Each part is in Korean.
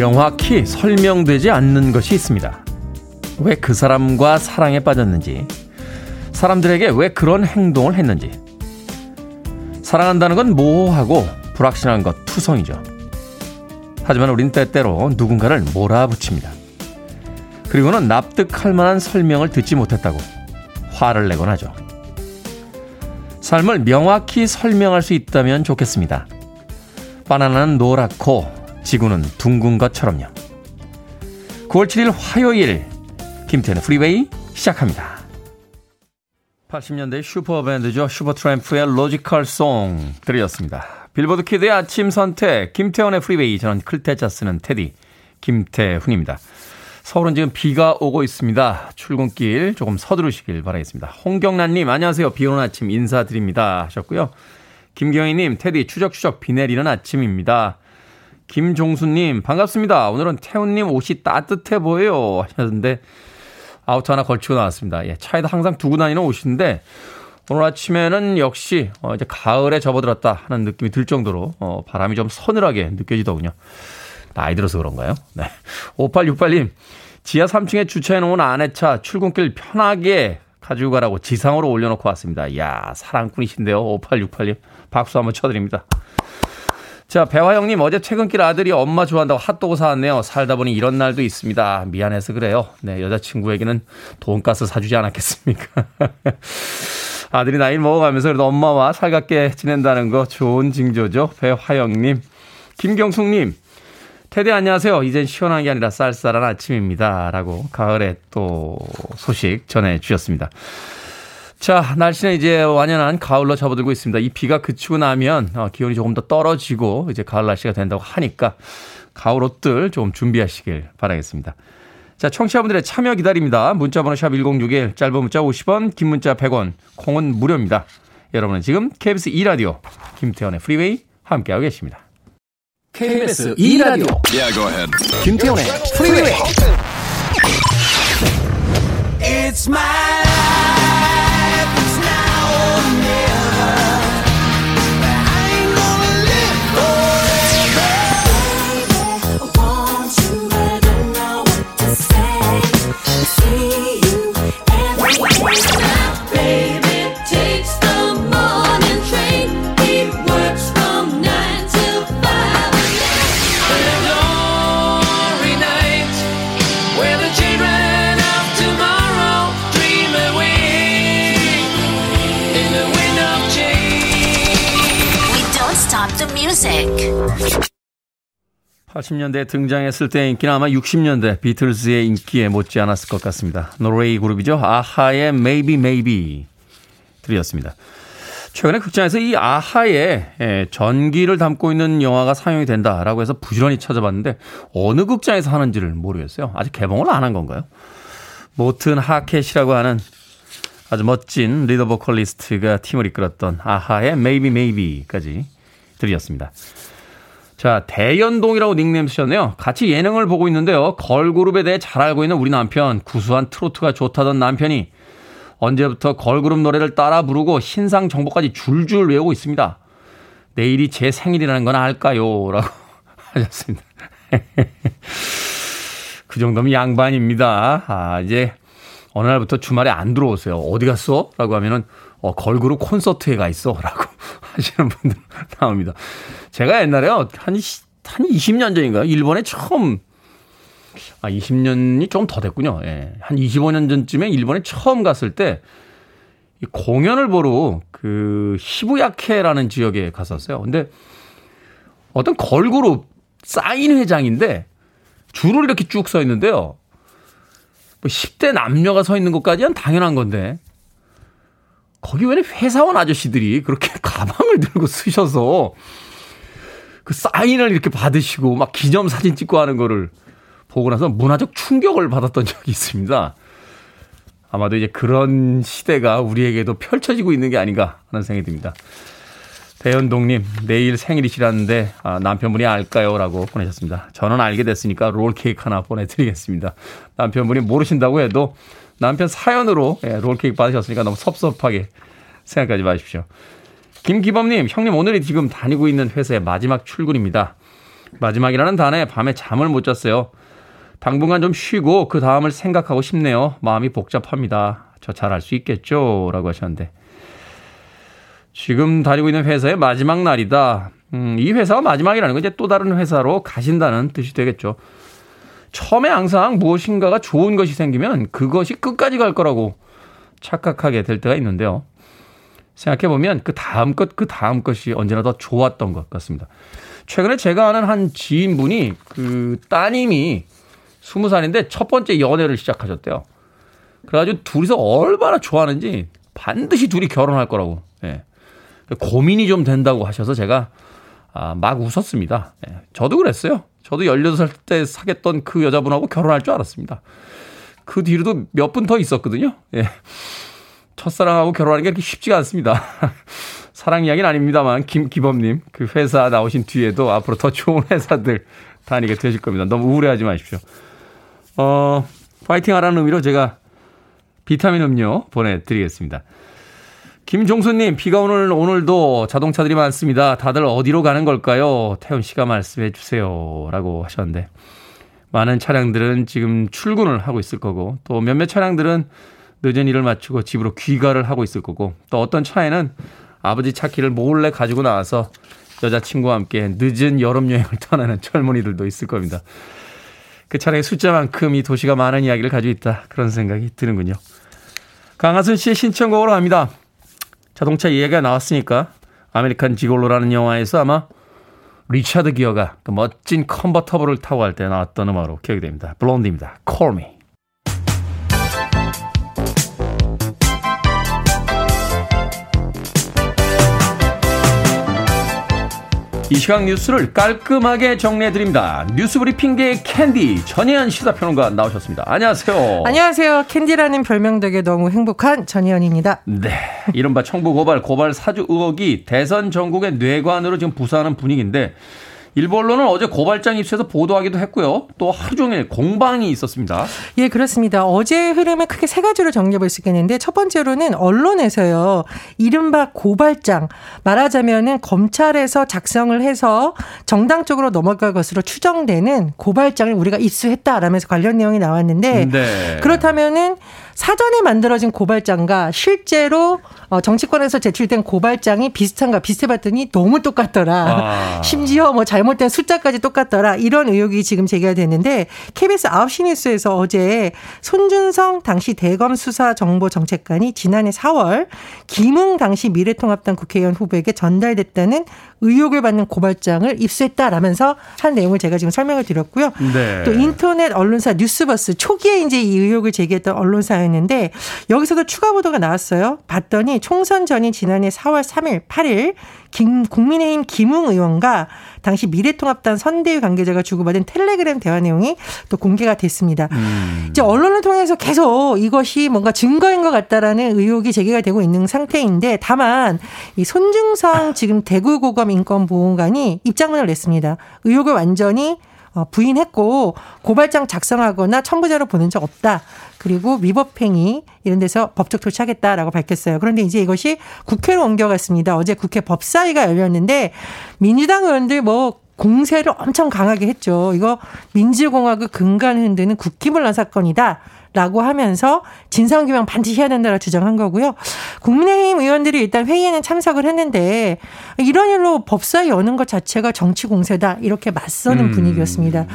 명확히 설명되지 않는 것이 있습니다. 왜 그 사람과 사랑에 빠졌는지, 사람들에게 왜 그런 행동을 했는지. 사랑한다는 건 모호하고 불확실한 것 투성이죠. 하지만 우린 때때로 누군가를 몰아붙입니다. 그리고는 납득할 만한 설명을 듣지 못했다고 화를 내곤 하죠. 삶을 명확히 설명할 수 있다면 좋겠습니다. 바나나는 노랗고 지구는 둥근 것처럼요. 9월 7일 화요일 김태현의 프리웨이 시작합니다. 80년대 슈퍼밴드죠. 슈퍼트램프의 로지컬 송 들이었습니다. 빌보드 키드의 아침 선택 김태현의 프리웨이. 저는 클테자 쓰는 테디 김태훈입니다. 서울은 지금 비가 오고 있습니다. 출근길 조금 서두르시길 바라겠습니다. 홍경란님 안녕하세요. 비 오는 아침 인사드립니다 하셨고요. 김경희님 테디 추적추적 비 내리는 아침입니다. 김종수님 반갑습니다. 오늘은 태훈님 옷이 따뜻해 보여요 하셨는데 아우터 하나 걸치고 나왔습니다. 예, 차에다 항상 두고 다니는 옷인데 오늘 아침에는 역시 이제 가을에 접어들었다 하는 느낌이 들 정도로 바람이 좀 서늘하게 느껴지더군요. 나이 들어서 그런가요? 네. 5868님 지하 3층에 주차해놓은 아내 차 출근길 편하게 가지고 가라고 지상으로 올려놓고 왔습니다. 이야 사랑꾼이신데요. 5868님 박수 한번 쳐드립니다. 자, 배화영님 어제 퇴근길 아들이 엄마 좋아한다고 핫도그 사왔네요. 살다 보니 이런 날도 있습니다. 미안해서 그래요. 네, 여자친구에게는 돈가스 사주지 않았겠습니까? 아들이 나이를 먹어가면서 그래도 엄마와 살갑게 지낸다는 거 좋은 징조죠. 배화영님. 김경숙님. 테디 안녕하세요. 이젠 시원한 게 아니라 쌀쌀한 아침입니다. 라고 가을에 또 소식 전해주셨습니다. 자, 날씨는 이제 완연한 가을로 접어들고 있습니다. 이 비가 그치고 나면 기온이 조금 더 떨어지고 이제 가을 날씨가 된다고 하니까 가을 옷들 좀 준비하시길 바라겠습니다. 자, 청취자분들의 참여 기다립니다. 문자번호 샵 1061, 짧은 문자 50원, 긴 문자 100원, 콩은 무료입니다. 여러분은 지금 KBS 2 라디오 김태현의 프리웨이 함께하고 계십니다. KBS 2 라디오 김태현의 프리웨이. It's my Music. 80년대에 등장했을 때의 인기는 아마 60년대 비틀즈의 인기에 못지 않았을 것 같습니다. 노르웨이 그룹이죠. 아하의 Maybe Maybe 들이었습니다. 최근에 극장에서 이 아하의 전기를 담고 있는 영화가 상영이 된다라고 해서 부지런히 찾아봤는데 어느 극장에서 하는지를 모르겠어요. 아직 개봉을 안 한 건가요? 모튼 하켓이라고 하는 아주 멋진 리더 보컬리스트가 팀을 이끌었던 아하의 Maybe Maybe까지 들이었습니다. 자, 대연동이라고 닉네임 쓰셨네요. 같이 예능을 보고 있는데요. 걸그룹에 대해 잘 알고 있는 우리 남편, 구수한 트로트가 좋다던 남편이 언제부터 걸그룹 노래를 따라 부르고 신상 정보까지 줄줄 외우고 있습니다. 내일이 제 생일이라는 건 알까요? 라고 하셨습니다. 그 정도면 양반입니다. 아, 이제 어느 날부터 주말에 안 들어오세요. 어디 갔어? 라고 하면은 걸그룹 콘서트에 가 있어 라고 하시는 분들 나옵니다. 제가 옛날에 한 20년 전인가요? 일본에 처음 20년이 좀 더 됐군요. 예. 한 25년 전쯤에 일본에 처음 갔을 때 이 공연을 보러 그 히부야케라는 지역에 갔었어요. 근데 어떤 걸그룹 사인 회장인데 줄을 이렇게 쭉 서 있는데요. 뭐 10대 남녀가 서 있는 것까지는 당연한 건데 거기 왜 회사원 아저씨들이 그렇게 가방을 들고 쓰셔서 그 사인을 이렇게 받으시고 막 기념 사진 찍고 하는 거를 보고 나서 문화적 충격을 받았던 적이 있습니다. 아마도 이제 그런 시대가 우리에게도 펼쳐지고 있는 게 아닌가 하는 생각이 듭니다. 대현동님, 내일 생일이시라는데 남편분이 알까요? 라고 보내셨습니다. 저는 알게 됐으니까 롤케이크 하나 보내드리겠습니다. 남편분이 모르신다고 해도 남편 사연으로 롤케이크 받으셨으니까 너무 섭섭하게 생각하지 마십시오. 김기범님, 형님 오늘이 지금 다니고 있는 회사의 마지막 출근입니다. 마지막이라는 단어에 밤에 잠을 못 잤어요. 당분간 좀 쉬고 그 다음을 생각하고 싶네요. 마음이 복잡합니다. 저 잘 알 수 있겠죠? 라고 하셨는데, 지금 다니고 있는 회사의 마지막 날이다. 이 회사가 마지막이라는 건 이제 또 다른 회사로 가신다는 뜻이 되겠죠. 처음에 항상 무엇인가가 좋은 것이 생기면 그것이 끝까지 갈 거라고 착각하게 될 때가 있는데요. 생각해보면 그 다음 것이 언제나 더 좋았던 것 같습니다. 최근에 제가 아는 한 지인분이 그 따님이 20살인데 첫 번째 연애를 시작하셨대요. 그래가지고 둘이서 얼마나 좋아하는지 반드시 둘이 결혼할 거라고. 예. 고민이 좀 된다고 하셔서 제가 막 웃었습니다. 예. 저도 그랬어요. 저도 18살 때 사귀었던 그 여자분하고 결혼할 줄 알았습니다. 그 뒤로도 몇 분 더 있었거든요. 예. 첫사랑하고 결혼하는 게 그렇게 쉽지가 않습니다. 사랑 이야기는 아닙니다만, 김기범님, 그 회사 나오신 뒤에도 앞으로 더 좋은 회사들 다니게 되실 겁니다. 너무 우울해하지 마십시오. 파이팅 하라는 의미로 제가 비타민 음료 보내드리겠습니다. 김종수님, 비가 오늘도 자동차들이 많습니다. 다들 어디로 가는 걸까요? 태훈 씨가 말씀해 주세요. 라고 하셨는데, 많은 차량들은 지금 출근을 하고 있을 거고, 또 몇몇 차량들은 늦은 일을 마치고 집으로 귀가를 하고 있을 거고, 또 어떤 차에는 아버지 차키를 몰래 가지고 나와서 여자친구와 함께 늦은 여름여행을 떠나는 젊은이들도 있을 겁니다. 그 차량의 숫자만큼 이 도시가 많은 이야기를 가지고 있다, 그런 생각이 드는군요. 강하순 씨의 신청곡으로 합니다. 자동차 이야기가 나왔으니까 아메리칸 지골로라는 영화에서 아마 리차드 기어가 그 멋진 컨버터블을 타고 갈 때 나왔던 음악으로 기억이 됩니다. 블론디입니다. Call Me. 이 시각 뉴스를 깔끔하게 정리해드립니다. 뉴스브리핑계의 캔디 전희연 시사평론가 나오셨습니다. 안녕하세요. 안녕하세요. 캔디라는 별명 되게 너무 행복한 전희연입니다. 네. 이른바 청부고발, 고발 사주 의혹이 대선 전국의 뇌관으로 지금 부사하는 분위기인데, 일부 언론은 어제 고발장 입수해서 보도하기도 했고요. 또 하루 종일 공방이 있었습니다. 예, 그렇습니다. 어제의 흐름을 크게 세 가지로 정리해볼 수 있겠는데, 첫 번째로는 언론에서요, 이른바 고발장, 말하자면은 검찰에서 작성을 해서 정당 쪽으로 넘어갈 것으로 추정되는 고발장을 우리가 입수했다라면서 관련 내용이 나왔는데, 네. 그렇다면은 사전에 만들어진 고발장과 실제로 정치권에서 제출된 고발장이 비슷한가, 비슷해봤더니 너무 똑같더라. 심지어 뭐 잘못된 숫자까지 똑같더라. 이런 의혹이 지금 제기가 됐는데, KBS 9시 뉴스에서 어제 손준성 당시 대검 수사정보정책관이 지난해 4월 김웅 당시 미래통합당 국회의원 후보에게 전달됐다는 의혹을 받는 고발장을 입수했다라면서 한 내용을 제가 지금 설명을 드렸고요. 네. 또 인터넷 언론사 뉴스버스, 초기에 이제 이 의혹을 제기했던 언론사에 했는데, 여기서도 추가 보도가 나왔어요. 봤더니 총선 전인 지난해 4월 3일, 8일 국민의힘 김웅 의원과 당시 미래통합당 선대위 관계자가 주고받은 텔레그램 대화 내용이 또 공개가 됐습니다. 이제 언론을 통해서 계속 이것이 뭔가 증거인 것 같다라는 의혹이 제기가 되고 있는 상태인데, 다만 이 손준성 지금 대구고검 인권보호관이 입장문을 냈습니다. 의혹을 완전히 부인했고, 고발장 작성하거나 첨부자료 보낸 적 없다. 그리고 위법행위 이런 데서 법적 조치하겠다라고 밝혔어요. 그런데 이제 이것이 국회로 옮겨갔습니다. 어제 국회 법사위가 열렸는데, 민주당 의원들 뭐 공세를 엄청 강하게 했죠. 이거 민주공화국 근간 흔드는 국기문란 사건이다. 라고 하면서 진상규명 반드시 해야 된다라고 주장한 거고요. 국민의힘 의원들이 일단 회의에는 참석을 했는데, 이런 일로 법사위 여는 것 자체가 정치 공세다, 이렇게 맞서는 분위기였습니다.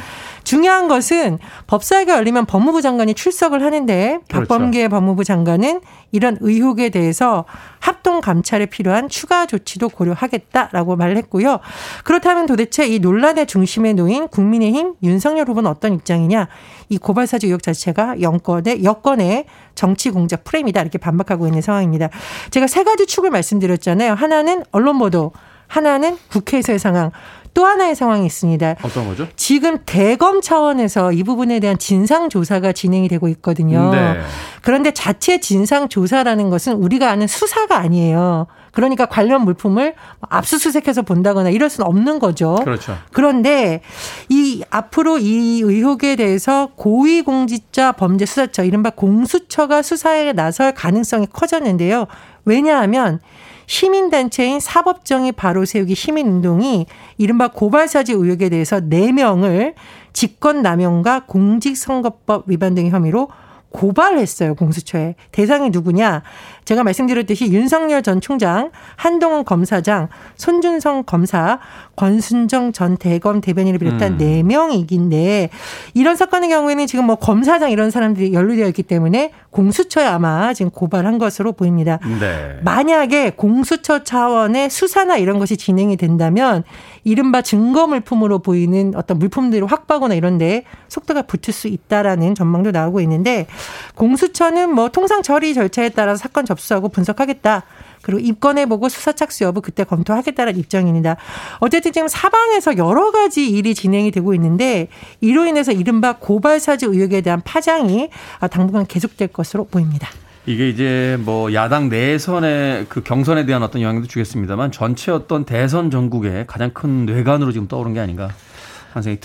중요한 것은 법사위가 열리면 법무부 장관이 출석을 하는데, 그렇죠. 박범계 법무부 장관은 이런 의혹에 대해서 합동 감찰에 필요한 추가 조치도 고려하겠다라고 말을 했고요. 그렇다면 도대체 이 논란의 중심에 놓인 국민의힘 윤석열 후보는 어떤 입장이냐, 이 고발사주 의혹 자체가 여권의 정치 공작 프레임이다, 이렇게 반박하고 있는 상황입니다. 제가 세 가지 축을 말씀드렸잖아요. 하나는 언론 보도, 하나는 국회에서의 상황, 또 하나의 상황이 있습니다. 어떤 거죠? 지금 대검 차원에서 이 부분에 대한 진상조사가 진행이 되고 있거든요. 네. 그런데 자체 진상조사라는 것은 우리가 아는 수사가 아니에요. 그러니까 관련 물품을 압수수색해서 본다거나 이럴 수는 없는 거죠. 그렇죠. 그런데 이 앞으로 이 의혹에 대해서 고위공직자 범죄수사처, 이른바 공수처가 수사에 나설 가능성이 커졌는데요. 왜냐하면 시민단체인 사법정의 바로 세우기 시민운동이 이른바 이른바 고발사지 의혹에 대해서 4명을 직권남용과 공직선거법 위반 등의 혐의로 고발했어요. 공수처에. 대상이 누구냐. 제가 말씀드렸듯이 윤석열 전 총장, 한동훈 검사장, 손준성 검사, 권순정 전 대검 대변인을 비롯한 4명이긴데 이런 사건의 경우에는 지금 뭐 검사장 이런 사람들이 연루되어 있기 때문에 공수처에 아마 지금 고발한 것으로 보입니다. 네. 만약에 공수처 차원의 수사나 이런 것이 진행이 된다면 이른바 증거 물품으로 보이는 어떤 물품들을 확보하거나 이런 데 속도가 붙을 수 있다라는 전망도 나오고 있는데 공수처는 뭐 통상 처리 절차에 따라서 사건 접수하고 분석하겠다. 그리고 입건해보고 수사 착수 여부 그때 검토하겠다는 입장입니다. 어쨌든 지금 사방에서 여러 가지 일이 진행이 되고 있는데 이로 인해서 이른바 고발사지 의혹에 대한 파장이 당분간 계속될 것으로 보입니다. 이게 이제 뭐 야당 내선의 그 경선에 대한 어떤 영향도 주겠습니다만 전체 어떤 대선 전국의 가장 큰 뇌관으로 지금 떠오른 게 아닌가.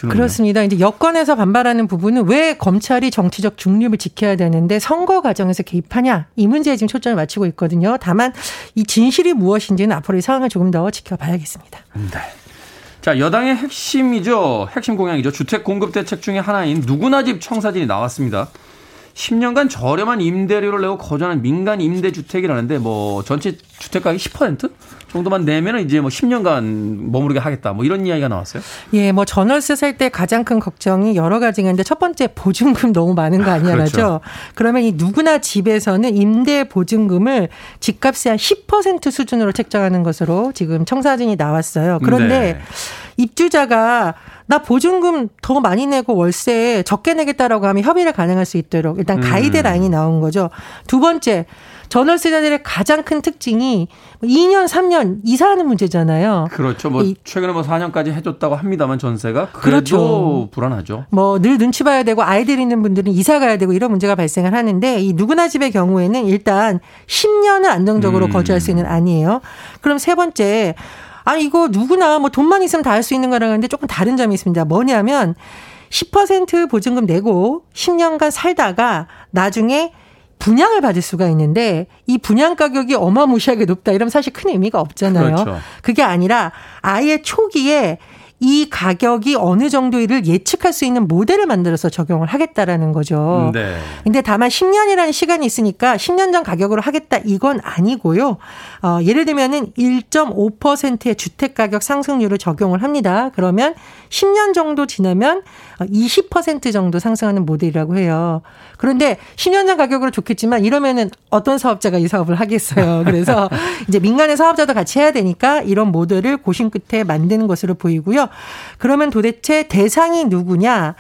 그렇습니다. 이제 여권에서 반발하는 부분은 왜 검찰이 정치적 중립을 지켜야 되는데 선거 과정에서 개입하냐 이 문제에 지금 초점을 맞추고 있거든요. 다만 이 진실이 무엇인지는 앞으로 이 상황을 조금 더 지켜봐야겠습니다. 네. 자, 여당의 핵심 공약이죠. 주택 공급 대책 중에 하나인 누구나 집 청사진이 나왔습니다. 10년간 저렴한 임대료를 내고 거주하는 민간 임대주택이라는데 뭐 전체 주택가의 10% 정도만 내면은 이제 뭐 10년간 머무르게 하겠다. 뭐 이런 이야기가 나왔어요? 예, 뭐 전월세 살 때 가장 큰 걱정이 여러 가지가 있는데 첫 번째 보증금 너무 많은 거 아니냐죠. 그렇죠. 그러면 이 누구나 집에서는 임대 보증금을 집값의 한 10% 수준으로 책정하는 것으로 지금 청사진이 나왔어요. 그런데 네. 입주자가 나 보증금 더 많이 내고 월세 적게 내겠다라고 하면 협의를 가능할 수 있도록 일단 가이드라인이 나온 거죠. 두 번째, 전월세자들의 가장 큰 특징이 2년, 3년 이사하는 문제잖아요. 그렇죠. 뭐 최근에 뭐 4년까지 해줬다고 합니다만 전세가 그래도 그렇죠. 불안하죠. 뭐 늘 눈치 봐야 되고 아이들 있는 분들은 이사 가야 되고 이런 문제가 발생을 하는데 이 누구나 집의 경우에는 일단 10년은 안정적으로 거주할 수 있는 안이에요. 그럼 세 번째. 아, 이거 누구나 뭐 돈만 있으면 다 할 수 있는 거라는데 조금 다른 점이 있습니다. 뭐냐면 10% 보증금 내고 10년간 살다가 나중에 분양을 받을 수가 있는데 이 분양 가격이 어마무시하게 높다 이러면 사실 큰 의미가 없잖아요. 그렇죠. 그게 아니라 아예 초기에 이 가격이 어느 정도를 예측할 수 있는 모델을 만들어서 적용을 하겠다라는 거죠. 네. 근데 다만 10년이라는 시간이 있으니까 10년 전 가격으로 하겠다 이건 아니고요. 예를 들면은 1.5%의 주택 가격 상승률을 적용을 합니다. 그러면 10년 정도 지나면 20% 정도 상승하는 모델이라고 해요. 그런데 10년 전 가격으로 좋겠지만 이러면은 어떤 사업자가 이 사업을 하겠어요. 그래서 이제 민간의 사업자도 같이 해야 되니까 이런 모델을 고심 끝에 만드는 것으로 보이고요. 그러면 도대체 대상이 누구냐?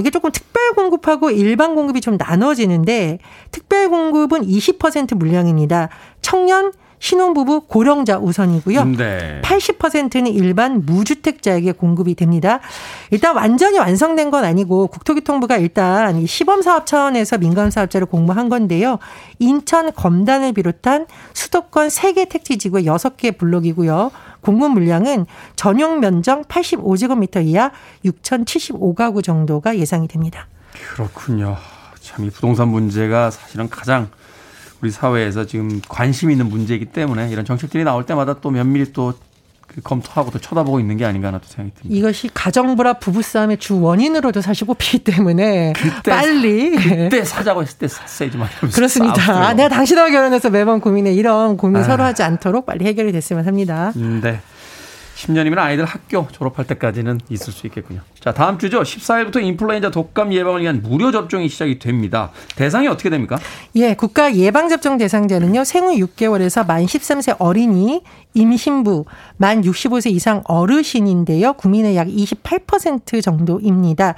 이게 조금 특별 공급하고 일반 공급이 좀 나눠지는데 특별 공급은 20% 물량입니다. 청년, 신혼부부, 고령자 우선이고요. 네. 80%는 일반 무주택자에게 공급이 됩니다. 일단 완전히 완성된 건 아니고 국토교통부가 일단 시범사업 차원에서 민간사업자를 공모한 건데요. 인천 검단을 비롯한 수도권 3개 택지지구의 6개 블록이고요. 공급 물량은 전용 면적 85제곱미터 이하 6,075가구 정도가 예상이 됩니다. 그렇군요. 참 이 부동산 문제가 사실은 가장 우리 사회에서 지금 관심이 있는 문제이기 때문에 이런 정책들이 나올 때마다 또 면밀히 또 검토하고 또 쳐다보고 있는 게 아닌가 하나 또 생각이 듭니다. 이것이 가정불합 부부싸움의 주 원인으로도 사실 꼽히기 때문에 그때 사자고 했을 때 샀어야지 말이면서 그렇습니다. 내가 당신하고 결혼해서 매번 고민해 이런 고민 서로 하지 않도록 빨리 해결이 됐으면 합니다. 네. 10년이면 아이들 학교 졸업할 때까지는 있을 수 있겠군요. 자, 다음 주죠. 14일부터 인플루엔자 독감 예방을 위한 무료 접종이 시작이 됩니다. 대상이 어떻게 됩니까? 예, 국가 예방접종 대상자는요. 생후 6개월에서 만 13세 어린이, 임신부, 만 65세 이상 어르신인데요. 국민의 약 28% 정도입니다.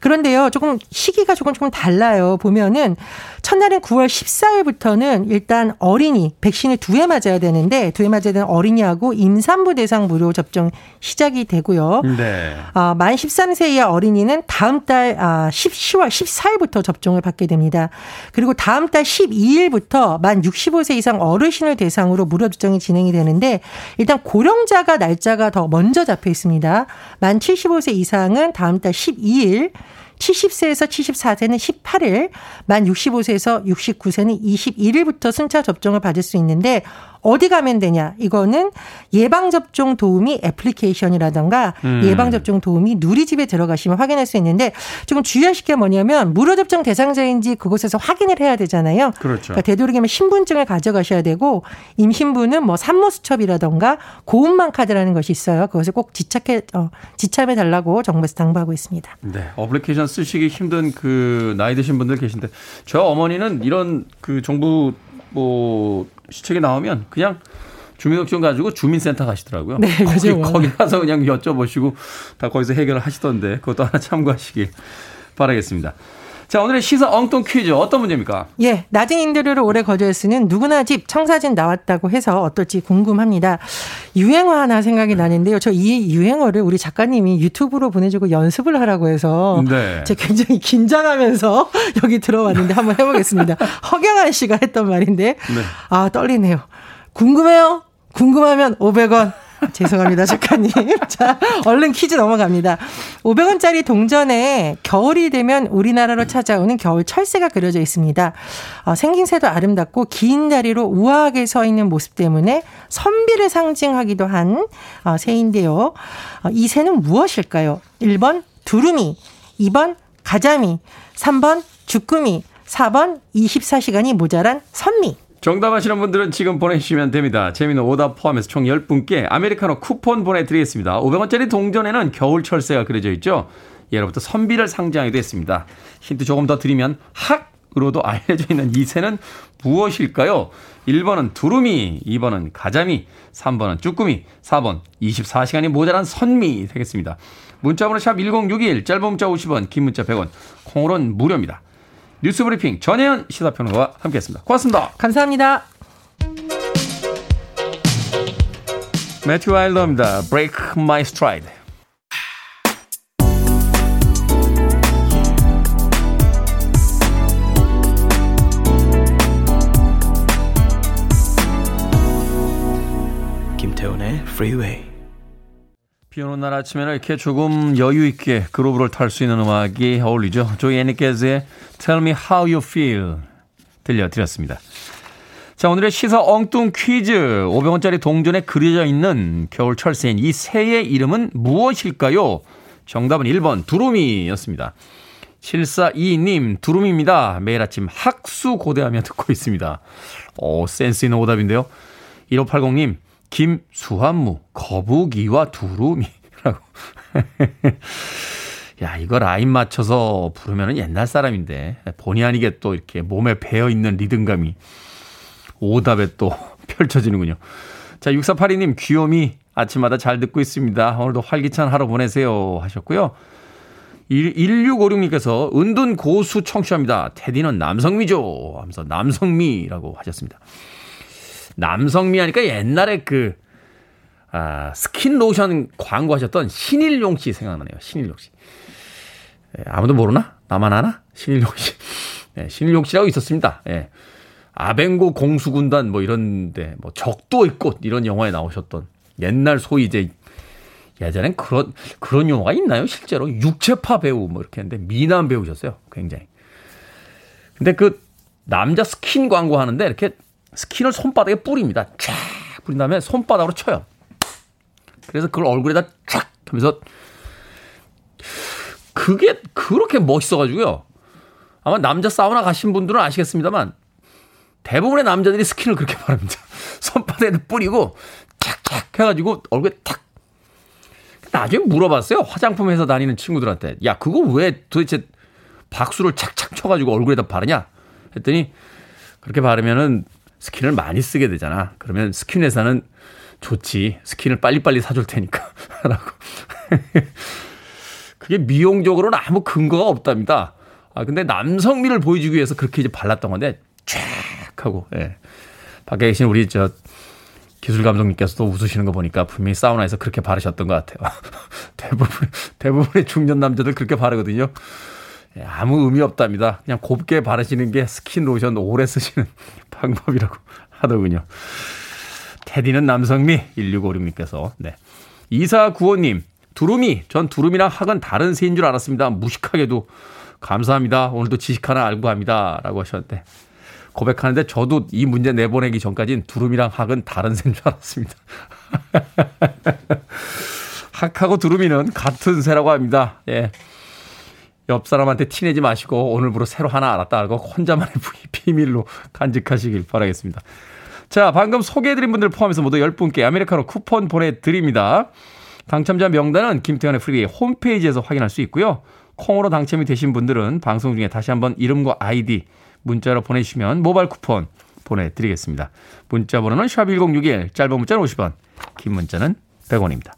그런데요. 조금 시기가 조금 달라요. 보면은 첫날인 9월 14일부터는 일단 어린이 백신을 2회 맞아야 되는데 2회 맞아야 되는 어린이하고 임산부 대상 무료 접종 시작이 되고요. 네. 만 13세 이하 어린이는 다음 달 10월 14일부터 접종을 받게 됩니다. 그리고 다음 달 12일부터 만 65세 이상 어르신을 대상으로 무료 접종이 진행이 되는데 일단 고령자가 날짜가 더 먼저 잡혀 있습니다. 만 75세 이상은 다음 달 12일 70세에서 74세는 18일, 만 65세에서 69세는 21일부터 순차 접종을 받을 수 있는데 어디 가면 되냐. 이거는 예방접종 도우미 애플리케이션이라든가 예방접종 도우미 누리집에 들어가시면 확인할 수 있는데 조금 주의하실 게 뭐냐면 무료접종 대상자인지 그곳에서 확인을 해야 되잖아요. 그렇죠. 그러니까 되도록이면 신분증을 가져가셔야 되고 임신부는 뭐 산모수첩이라든가 고음만 카드라는 것이 있어요. 그것을 꼭 지참해 달라고 정부에서 당부하고 있습니다. 네, 애플리케이션 쓰시기 힘든 그 나이 드신 분들 계신데 저 어머니는 이런 그 정부 뭐 시책이 나오면 그냥 주민등록증 가지고 주민센터 가시더라고요. 네, 거기 가서 그냥 여쭤보시고 다 거기서 해결을 하시던데 그것도 하나 참고하시길 바라겠습니다. 자, 오늘의 시사 엉뚱 퀴즈 어떤 문제입니까? 예, 낮은 인도료를 오래 거저에 쓰는 누구나 집 청사진 나왔다고 해서 어떨지 궁금합니다. 유행어 하나 생각이 나는데요. 저 이 유행어를 우리 작가님이 유튜브로 보내주고 연습을 하라고 해서 네. 제가 굉장히 긴장하면서 여기 들어왔는데 한번 해보겠습니다. 허경환 씨가 했던 말인데 네. 아, 떨리네요. 궁금해요? 궁금하면 500원. 죄송합니다, 작가님. 자, 얼른 퀴즈 넘어갑니다. 500원짜리 동전에 겨울이 되면 우리나라로 찾아오는 겨울 철새가 그려져 있습니다. 생긴 새도 아름답고 긴 다리로 우아하게 서 있는 모습 때문에 선비를 상징하기도 한 새인데요. 이 새는 무엇일까요? 1번 두루미, 2번 가자미, 3번 주꾸미, 4번 24시간이 모자란 선미. 정답하시는 분들은 지금 보내주시면 됩니다. 재미있는 오답 포함해서 총 10분께 아메리카노 쿠폰 보내드리겠습니다. 500원짜리 동전에는 겨울 철새가 그려져 있죠. 예로부터 선비를 상징하기도 했습니다. 힌트 조금 더 드리면 학으로도 알려져 있는 이 새는 무엇일까요? 1번은 두루미, 2번은 가자미, 3번은 쭈꾸미, 4번 24시간이 모자란 선미 되겠습니다. 문자번호 샵 1061, 짧은 문자 50원, 긴 문자 100원, 콩으로는 무료입니다. 뉴스브리핑 전희연 시사평론가와 함께했습니다. 고맙습니다. 감사합니다. 매튜 아일러입니다. Break My Stride. 김태훈의 프리웨이. 비 오는 날 아침에는 이렇게 조금 여유 있게 그루브를 탈 수 있는 음악이 어울리죠. 조이 애니케즈의 Tell Me How You Feel 들려드렸습니다. 자, 오늘의 시사 엉뚱 퀴즈. 500원짜리 동전에 그려져 있는 겨울 철새인 이 새의 이름은 무엇일까요? 정답은 1번 두루미였습니다. 7422님 두루미입니다. 매일 아침 학수 고대하며 듣고 있습니다. 오, 센스 있는 오답인데요. 1580님 김수환무 거북이와 두루미라고. 야, 이거 라인 맞춰서 부르면 옛날 사람인데 본의 아니게 또 이렇게 몸에 배어있는 리듬감이 오답에 또 펼쳐지는군요. 자, 6482님 귀요미 아침마다 잘 듣고 있습니다. 오늘도 활기찬 하루 보내세요 하셨고요. 1656님께서 은둔 고수 청취합니다. 테디는 남성미죠 하면서 남성미라고 하셨습니다. 남성미 하니까 옛날에 그 스킨 로션 광고하셨던 신일용 씨 생각나네요. 신일용 씨. 아무도 모르나? 나만 아나? 신일용 씨. 네, 신일용 씨라고 있었습니다. 네. 아벤고 공수군단 뭐 이런데 뭐 적도의 꽃 이런 영화에 나오셨던 옛날 소위 이제 예전엔 그런 영화가 있나요? 실제로 육체파 배우 뭐 이렇게 했는데 미남 배우셨어요. 굉장히. 근데 그 남자 스킨 광고 하는데 이렇게 스킨을 손바닥에 뿌립니다. 쫙 뿌린 다음에 손바닥으로 쳐요. 그래서 그걸 얼굴에다 쫙 하면서 그게 그렇게 멋있어가지고요. 아마 남자 사우나 가신 분들은 아시겠습니다만 대부분의 남자들이 스킨을 그렇게 바릅니다. 손바닥에 뿌리고 쫙쫙 해가지고 얼굴에 탁. 나중에 물어봤어요. 화장품 회사 다니는 친구들한테. 야, 그거 왜 도대체 박수를 착착 쳐가지고 얼굴에다 바르냐? 했더니 그렇게 바르면은 스킨을 많이 쓰게 되잖아. 그러면 스킨 회사는 좋지. 스킨을 빨리빨리 사줄 테니까. 라고. 그게 미용적으로는 아무 근거가 없답니다. 아, 근데 남성미를 보여주기 위해서 그렇게 이제 발랐던 건데, 쫙! 하고, 예. 밖에 계신 우리 저 기술 감독님께서도 웃으시는 거 보니까 분명히 사우나에서 그렇게 바르셨던 것 같아요. 대부분의 중년 남자들 그렇게 바르거든요. 아무 의미 없답니다. 그냥 곱게 바르시는 게 스킨 로션 오래 쓰시는 방법이라고 하더군요. 테디는 남성미 1656님께서. 네. 2495님 두루미, 전 두루미랑 학은 다른 새인 줄 알았습니다. 무식하게도 감사합니다. 오늘도 지식 하나 알고 갑니다. 라고 하셨는데, 고백하는데 저도 이 문제 내보내기 전까지는 두루미랑 학은 다른 새인 줄 알았습니다. 학하고 두루미는 같은 새라고 합니다. 예. 옆 사람한테 티내지 마시고 오늘부로 새로 하나 알았다고 혼자만의 비밀로 간직하시길 바라겠습니다. 자, 방금 소개해드린 분들 포함해서 모두 10분께 아메리카노 쿠폰 보내드립니다. 당첨자 명단은 김태현의 프리웨이 홈페이지에서 확인할 수 있고요. 콩으로 당첨이 되신 분들은 방송 중에 다시 한번 이름과 아이디 문자로 보내주시면 모바일 쿠폰 보내드리겠습니다. 문자 번호는 샵1061, 짧은 문자는 50원, 긴 문자는 100원입니다.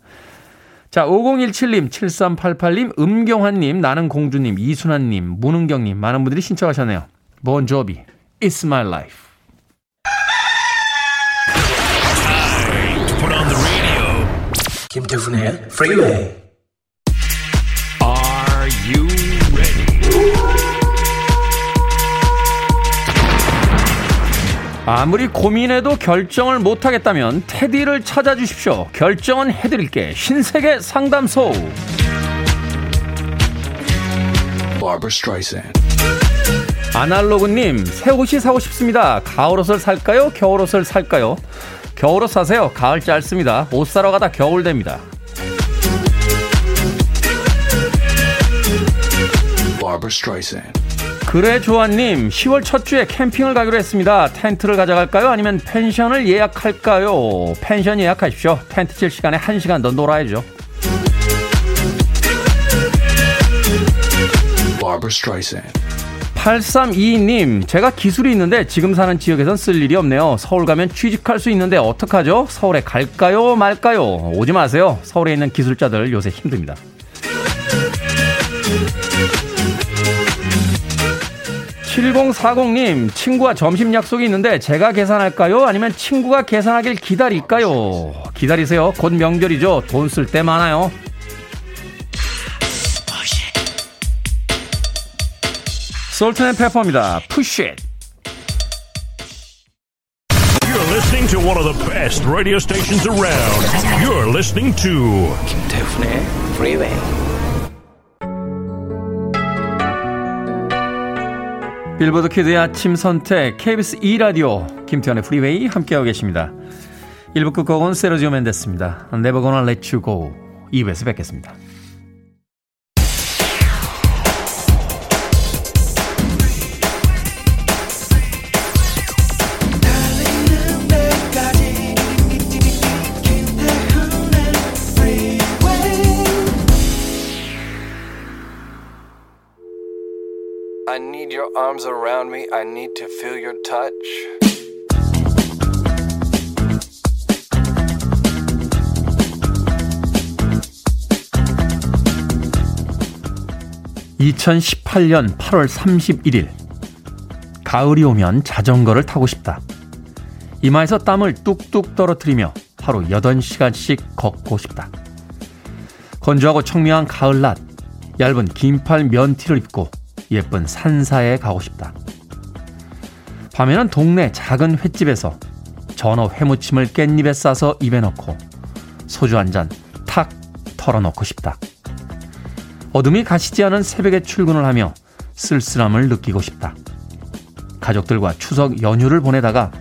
자, 5017님, 7388님, 음경환님, 나는공주님, 이순환님, 문은경님, 많은 분들이 신청하셨네요. Bon Jovi, It's My Life. 김태훈의 프리웨이. Are you ready? 아무리 고민해도 결정을 못하겠다면 테디를 찾아주십시오. 결정은 해드릴게. 신세계 상담소. 바버 스트라이샌드. 아날로그님, 새 옷이 사고 싶습니다. 가을옷을 살까요? 겨울옷을 살까요? 겨울옷 사세요. 가을 짧습니다. 옷 사러 가다 겨울 됩니다. 10월 첫 주에 캠핑을 가기로 했습니다. 텐트를 가져갈까요? 아니면 펜션을 예약할까요? 펜션 예약하십시오. 텐트 칠 시간에 1시간 더 놀아야죠. 바버 스트라이샌드. 8322님, 제가 기술이 있는데 지금 사는 지역에선 쓸 일이 없네요. 서울 가면 취직할 수 있는데 어떡하죠? 서울에 갈까요 말까요? 오지 마세요. 서울에 있는 기술자들 요새 힘듭니다. (7040님) 친구와 점심 약속이 있는데 제가 계산할까요? 아니면 친구가 계산하길 기다릴까요? 기다리세요. 곧 명절이죠. 돈 쓸 때 많아요. 《Salt and Pepper》입니다. Push it. You're listening to one of the best radio stations around. You're listening to 김태훈의 Freeway. 빌보드 키드의 아침 선택 KBS 2 라디오 김태훈의 Freeway 함께하고 계십니다. 1부 끝곡은 세르지오 멘데스입니다. Never Gonna Let You Go. 2부에서 뵙겠습니다. I need your arms around me. I need to feel your touch. 2018년 8월 31일. 가을이 오면 자전거를 타고 싶다. 이마에서 땀을 뚝뚝 떨어뜨리며 하루 8시간씩 걷고 싶다. 건조하고 청명한 가을낮. 얇은 긴팔 면티를 입고 예쁜 산사에 가고 싶다. 밤에는 동네 작은 횟집에서 전어 회무침을 깻잎에 싸서 입에 넣고 소주 한 잔 탁 털어놓고 싶다. 어둠이 가시지 않은 새벽에 출근을 하며 쓸쓸함을 느끼고 싶다. 가족들과 추석 연휴를 보내다가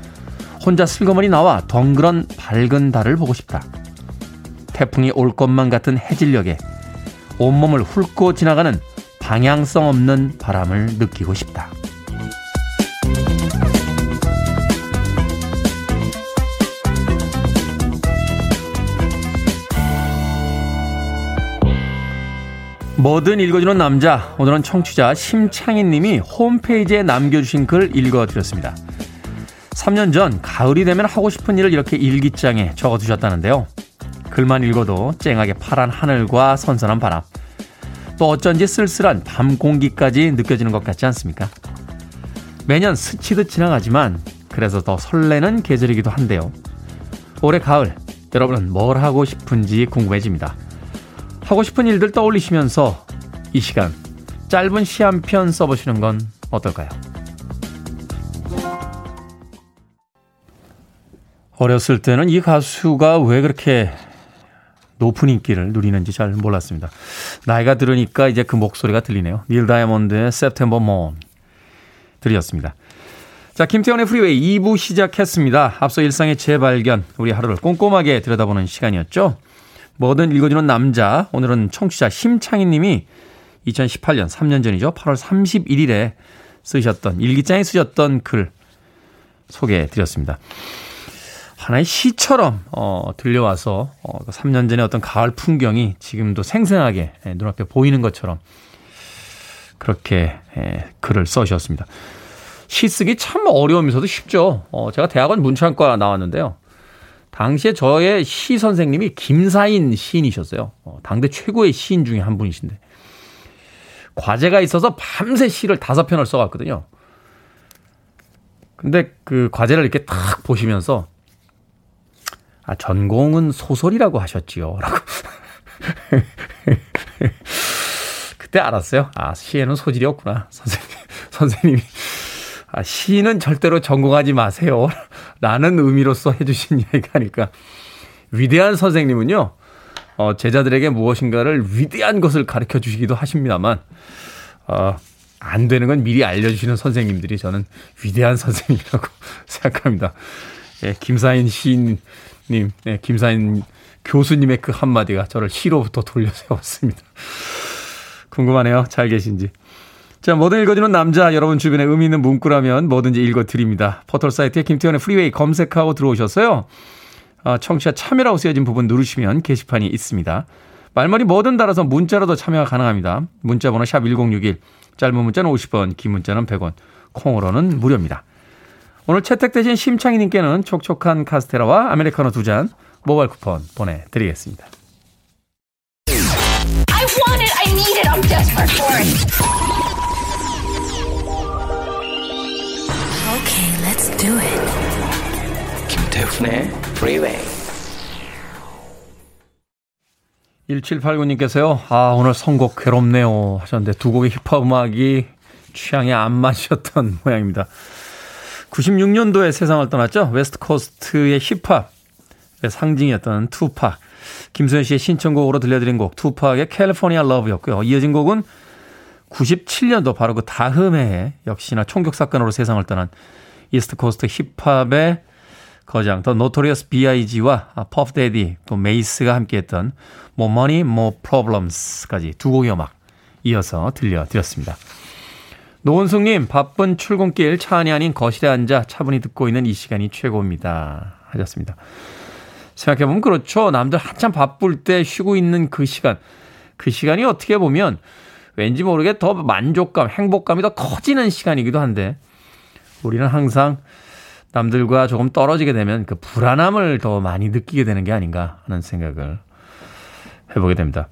혼자 슬그머니 나와 덩그런 밝은 달을 보고 싶다. 태풍이 올 것만 같은 해질녘에 온몸을 훑고 지나가는 방향성 없는 바람을 느끼고 싶다. 뭐든 읽어주는 남자, 오늘은 청취자 심창인 님이 홈페이지에 남겨주신 글 읽어드렸습니다. 3년 전 가을이 되면 하고 싶은 일을 이렇게 일기장에 적어두셨다는데요. 글만 읽어도 쨍하게 파란 하늘과 선선한 바람, 또 어쩐지 쓸쓸한 밤 공기까지 느껴지는 것 같지 않습니까? 매년 스치듯 지나가지만 그래서 더 설레는 계절이기도 한데요. 올해 가을, 여러분은 뭘 하고 싶은지 궁금해집니다. 하고 싶은 일들 떠올리시면서 이 시간 짧은 시 한 편 써보시는 건 어떨까요? 어렸을 때는 이 가수가 왜 그렇게 높은 인기를 누리는지 잘 몰랐습니다. 나이가 들으니까 이제 그 목소리가 들리네요. 닐 다이아몬드의 September Moon 들이었습니다. 자, 김태현의 프리웨이 2부 시작했습니다. 앞서 일상의 재발견, 우리 하루를 꼼꼼하게 들여다보는 시간이었죠. 뭐든 읽어주는 남자, 오늘은 청취자 심창인 님이 2018년 3년 전이죠. 8월 31일에 쓰셨던, 일기장에 쓰셨던 글 소개해드렸습니다. 하나의 시처럼 들려와서 3년 전의 어떤 가을 풍경이 지금도 생생하게 눈앞에 보이는 것처럼 그렇게 글을 써주셨습니다. 시 쓰기 참 어려우면서도 쉽죠. 제가 대학원 문창과 나왔는데요. 당시에 저의 시 선생님이 김사인 시인이셨어요. 당대 최고의 시인 중에 한 분이신데 과제가 있어서 밤새 시를 5편을 써왔거든요. 근데 그 과제를 이렇게 딱 보시면서 아, 전공은 소설이라고 하셨지요. 라고. 그때 알았어요. 아, 시에는 소질이 없구나. 선생님이. 아, 시는 절대로 전공하지 마세요. 라는 의미로서 해주신 이야기가 아닐까. 위대한 선생님은요, 제자들에게 무엇인가를 위대한 것을 가르쳐 주시기도 하십니다만, 안 되는 건 미리 알려주시는 선생님들이 저는 위대한 선생님이라고 생각합니다. 예, 김사인 시인님, 예, 김사인 교수님의 그 한마디가 저를 시로부터 돌려세웠습니다. 궁금하네요. 잘 계신지. 자, 뭐든 읽어주는 남자, 여러분 주변에 의미 있는 문구라면 뭐든지 읽어드립니다. 포털사이트에 김태현의 프리웨이 검색하고 들어오셨어요. 청취자 참여라고 쓰여진 부분 누르시면 게시판이 있습니다. 말머리 뭐든 달아서 문자로도 참여가 가능합니다. 문자번호 샵 1061, 짧은 문자는 50원, 긴 문자는 100원, 콩으로는 무료입니다. 오늘 채택되신 심창희님께는 촉촉한 카스테라와 아메리카노 2잔 모바일 쿠폰 보내드리겠습니다. I want it, I need it, I'm desperate for it. Okay, let's do it. 김태훈의 프리웨이. 1789님께서요. 아, 오늘 선곡 괴롭네요 하셨는데 두 곡의 힙합 음악이 취향에 안 맞으셨던 모양입니다. 96년도에 세상을 떠났죠. 웨스트코스트의 힙합의 상징이었던 투팍. 김소연 씨의 신청곡으로 들려드린 곡 투팍의 캘리포니아 러브였고요. 이어진 곡은 97년도 바로 그 다음해에 역시나 총격사건으로 세상을 떠난 이스트코스트 힙합의 거장 더 노토리어스 B.I.G와 퍼프데디 또 메이스가 함께했던 More Money, More Problems까지 두 곡의 음악 이어서 들려드렸습니다. 노은숙님, 바쁜 출근길 차 안이 아닌 거실에 앉아 차분히 듣고 있는 이 시간이 최고입니다 하셨습니다. 생각해보면 그렇죠. 남들 한참 바쁠 때 쉬고 있는 그 시간, 그 시간이 어떻게 보면 왠지 모르게 더 만족감, 행복감이 더 커지는 시간이기도 한데 우리는 항상 남들과 조금 떨어지게 되면 그 불안함을 더 많이 느끼게 되는 게 아닌가 하는 생각을 해보게 됩니다.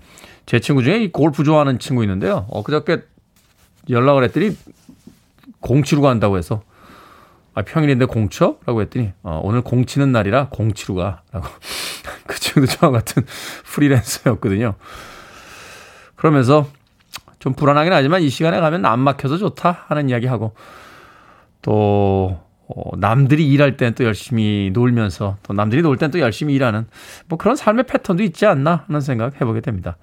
제 친구 중에 이 골프 좋아하는 친구 있는데요. 엊그저께 연락을 했더니 공 치러 간다고 해서 아, 평일인데 공 쳐? 라고 했더니 오늘 공 치는 날이라 공 치러 가 라고. 그 친구도 저와 같은 프리랜서였거든요. 그러면서 좀 불안하긴 하지만 이 시간에 가면 안 막혀서 좋다 하는 이야기하고 또 남들이 일할 땐 또 열심히 놀면서 또 남들이 놀 땐 또 열심히 일하는 뭐 그런 삶의 패턴도 있지 않나 하는 생각 해보게 됩니다.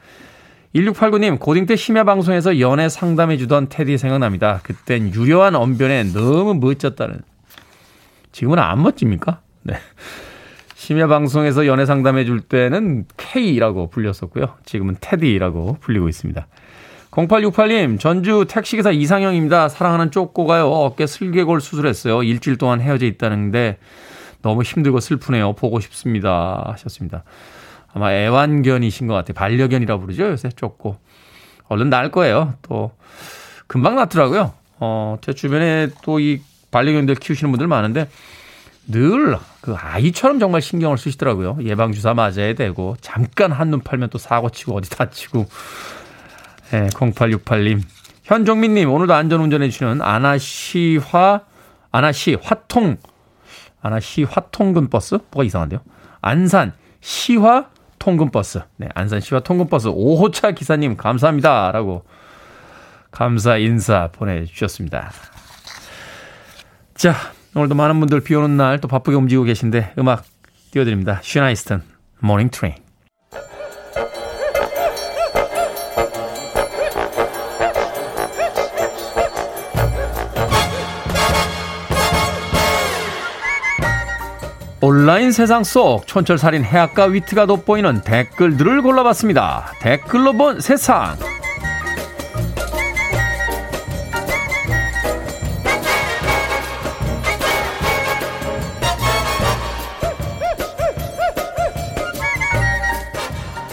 1689님, 고딩 때 심야 방송에서 연애 상담해주던 테디 생각납니다. 그땐 유려한 언변에 너무 멋졌다는. 지금은 안 멋집니까? 네. 심야 방송에서 연애 상담해줄 때는 K라고 불렸었고요. 지금은 테디라고 불리고 있습니다. 0868님, 전주 택시기사 이상형입니다. 사랑하는 쪼꼬가요. 어깨 슬개골 수술했어요. 일주일 동안 헤어져 있다는데 너무 힘들고 슬프네요. 보고 싶습니다 하셨습니다. 아마 애완견이신 것 같아요. 반려견이라고 부르죠. 요새 쫓고. 얼른 날 거예요. 또 금방 낫더라고요. 제 주변에 또 이 반려견들 키우시는 분들 많은데 늘 그 아이처럼 정말 신경을 쓰시더라고요. 예방주사 맞아야 되고 잠깐 한눈 팔면 또 사고치고 어디 다치고. 네, 0868님. 현종민님 오늘도 안전운전해 주시는 아나시 화통근버스? 뭐가 이상한데요. 안산 시화 통근버스, 네, 안산 시화 통근버스 5호차 기사님 감사합니다 라고 감사 인사 보내주셨습니다. 자, 오늘도 많은 분들 비 오는 날 또 바쁘게 움직이고 계신데 음악 띄워드립니다. 슈나이스턴 모닝 트레인. 온라인 세상 속 촌철살인 해학과 위트가 돋보이는 댓글들을 골라봤습니다. 댓글로 본 세상.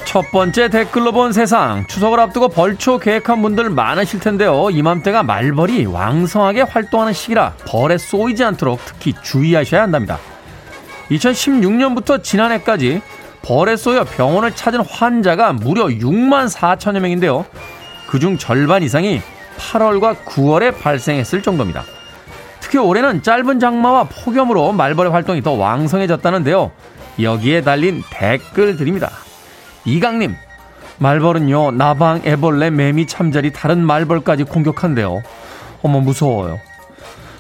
첫 번째 댓글로 본 세상. 추석을 앞두고 벌초 계획한 분들 많으실 텐데요. 이맘때가 말벌이 왕성하게 활동하는 시기라 벌에 쏘이지 않도록 특히 주의하셔야 한답니다. 2016년부터 지난해까지 벌에 쏘여 병원을 찾은 환자가 무려 6만 4천여 명인데요. 그중 절반 이상이 8월과 9월에 발생했을 정도입니다. 특히 올해는 짧은 장마와 폭염으로 말벌의 활동이 더 왕성해졌다는데요. 여기에 달린 댓글들입니다. 이강님, 말벌은요 나방, 애벌레, 매미, 참자리, 다른 말벌까지 공격한대요. 어머 무서워요.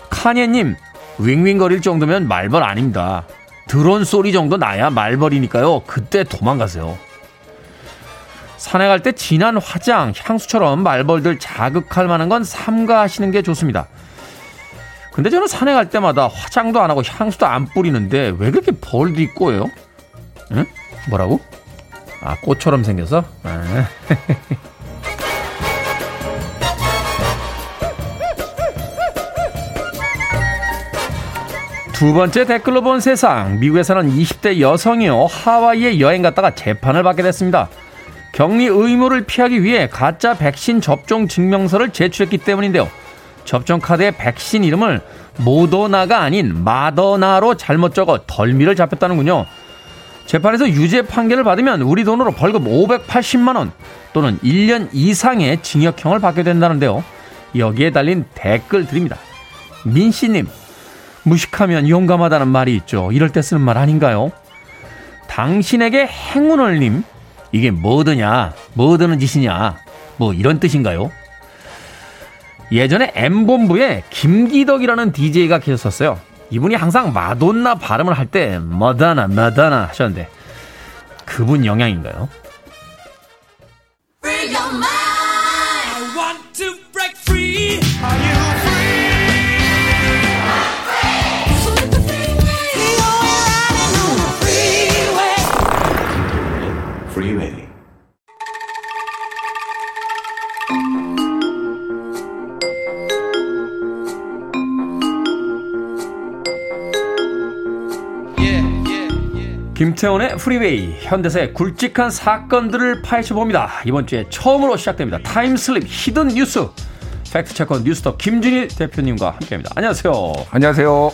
카니에님, 윙윙거릴 정도면 말벌 아닙니다. 드론 소리 정도 나야 말벌이니까요. 그때 도망가세요. 산에 갈 때 진한 화장, 향수처럼 말벌들 자극할 만한 건 삼가하시는 게 좋습니다. 근데 저는 산에 갈 때마다 화장도 안 하고 향수도 안 뿌리는데 왜 그렇게 벌들이 꼬여요? 응? 뭐라고? 아, 꽃처럼 생겨서? 아. 두 번째 댓글로 본 세상. 미국에서는 20대 여성이요 하와이에 여행 갔다가 재판을 받게 됐습니다. 격리 의무를 피하기 위해 가짜 백신 접종 증명서를 제출했기 때문인데요. 접종 카드에 백신 이름을 모더나가 아닌 마더나로 잘못 적어 덜미를 잡혔다는군요. 재판에서 유죄 판결을 받으면 우리 돈으로 벌금 580만 원 또는 1년 이상의 징역형을 받게 된다는데요. 여기에 달린 댓글 드립니다. 민씨님, 무식하면 용감하다는 말이 있죠. 이럴 때 쓰는 말 아닌가요? 당신에게 행운을 님, 이게 뭐드냐, 뭐드는 짓이냐, 뭐 이런 뜻인가요? 예전에 M본부에 김기덕이라는 DJ가 계셨었어요. 이분이 항상 마돈나 발음을 할 때 마다나 마다나 하셨는데 그분 영향인가요? 김태현의 프리웨이, 현대사의 굵직한 사건들을 파헤쳐봅니다. 이번 주에 처음으로 시작됩니다. 타임슬립 히든 뉴스, 팩트체커 뉴스톱 김준일 대표님과 함께합니다. 안녕하세요. 안녕하세요.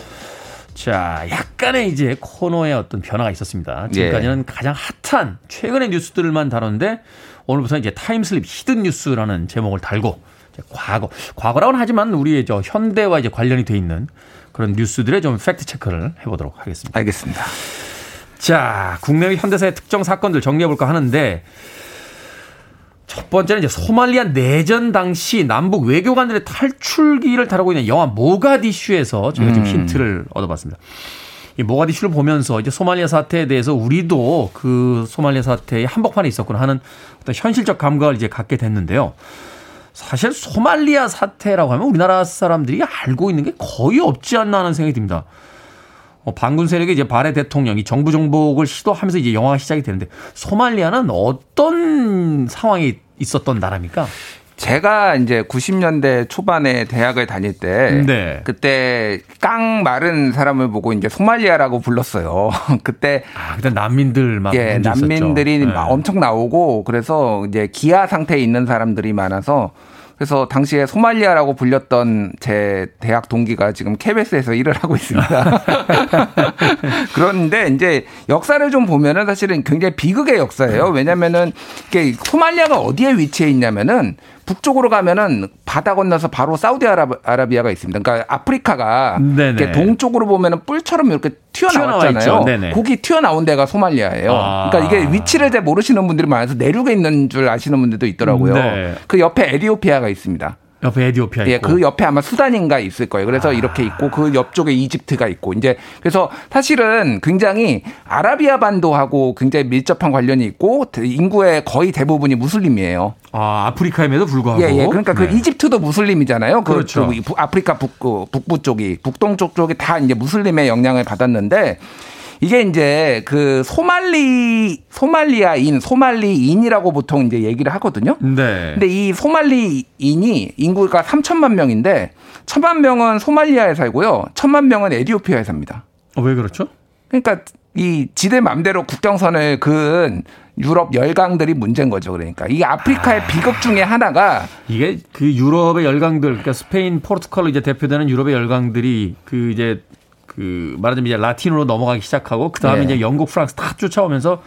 자, 약간의 이제 코너에 어떤 변화가 있었습니다. 지금까지는 가장 핫한 최근의 뉴스들만 다뤘는데 오늘부터는 이제 타임슬립 히든 뉴스라는 제목을 달고 과거라고는 하지만 우리의 저 현대와 이제 관련이 돼 있는 그런 뉴스들의 좀 팩트체크를 해보도록 하겠습니다. 알겠습니다. 자, 국내의 현대사의 특정 사건들 정리해볼까 하는데, 첫 번째는 이제 소말리아 내전 당시 남북 외교관들의 탈출기를 다루고 있는 영화 모가디슈에서 저희가 지금 힌트를 얻어봤습니다. 이 모가디슈를 보면서 이제 소말리아 사태에 대해서 우리도 그 소말리아 사태의 한복판에 있었구나 하는 어떤 현실적 감각을 이제 갖게 됐는데요. 사실 소말리아 사태라고 하면 우리나라 사람들이 알고 있는 게 거의 없지 않나 하는 생각이 듭니다. 반군 세력이 이제 바레 대통령이 정부 정복을 시도하면서 이제 영화가 시작이 되는데 소말리아는 어떤 상황이 있었던 나라입니까? 제가 이제 90년대 초반에 대학을 다닐 때 그때 깡 마른 사람을 보고 이제 소말리아라고 불렀어요. 그때 그때 난민들 막 난민들이 막 엄청 나오고 그래서 이제 기아 상태에 있는 사람들이 많아서 그래서 당시에 소말리아라고 불렸던 제 대학 동기가 지금 KBS에서 일을 하고 있습니다. 그런데 이제 역사를 좀 보면은 사실은 굉장히 비극의 역사예요. 왜냐면은 이게 소말리아가 어디에 위치해 있냐면은 북쪽으로 가면은 바다 건너서 바로 사우디아라비아가 있습니다. 그러니까 아프리카가 이렇게 동쪽으로 보면은 뿔처럼 이렇게 튀어나왔잖아요. 거기 튀어나온 데가 소말리아예요. 아. 그러니까 이게 위치를 잘 모르시는 분들이 많아서 내륙에 있는 줄 아시는 분들도 있더라고요. 그 옆에 에티오피아가 있습니다. 옆에 에티오피아 있고. 예, 그 옆에 아마 수단인가 있을 거예요. 그래서 이렇게 있고 그 옆쪽에 이집트가 있고 이제 그래서 사실은 굉장히 아라비아 반도하고 굉장히 밀접한 관련이 있고 인구의 거의 대부분이 무슬림이에요. 아, 아프리카임에도 불구하고. 예, 예. 그러니까 그 이집트도 무슬림이잖아요. 그렇죠. 그 아프리카 북부 쪽이 북동쪽 쪽이 다 이제 무슬림의 영향을 받았는데 이게 이제 그 소말리인이라고 보통 이제 얘기를 하거든요. 네. 근데 이 소말리인이 인구가 3천만 명인데 1천만 명은 소말리아에 살고요. 1천만 명은 에티오피아에 삽니다. 왜 그렇죠? 그러니까 이 지들 맘대로 국경선을 그은 유럽 열강들이 문제인 거죠. 그러니까 이게 아프리카의 비극 중에 하나가 이게 그 유럽의 열강들, 그러니까 스페인, 포르투갈로 이제 대표되는 유럽의 열강들이 그 이제 그 말하자면 이제 라틴으로 넘어가기 시작하고 그 다음에 네. 이제 영국, 프랑스 다 쫓아오면서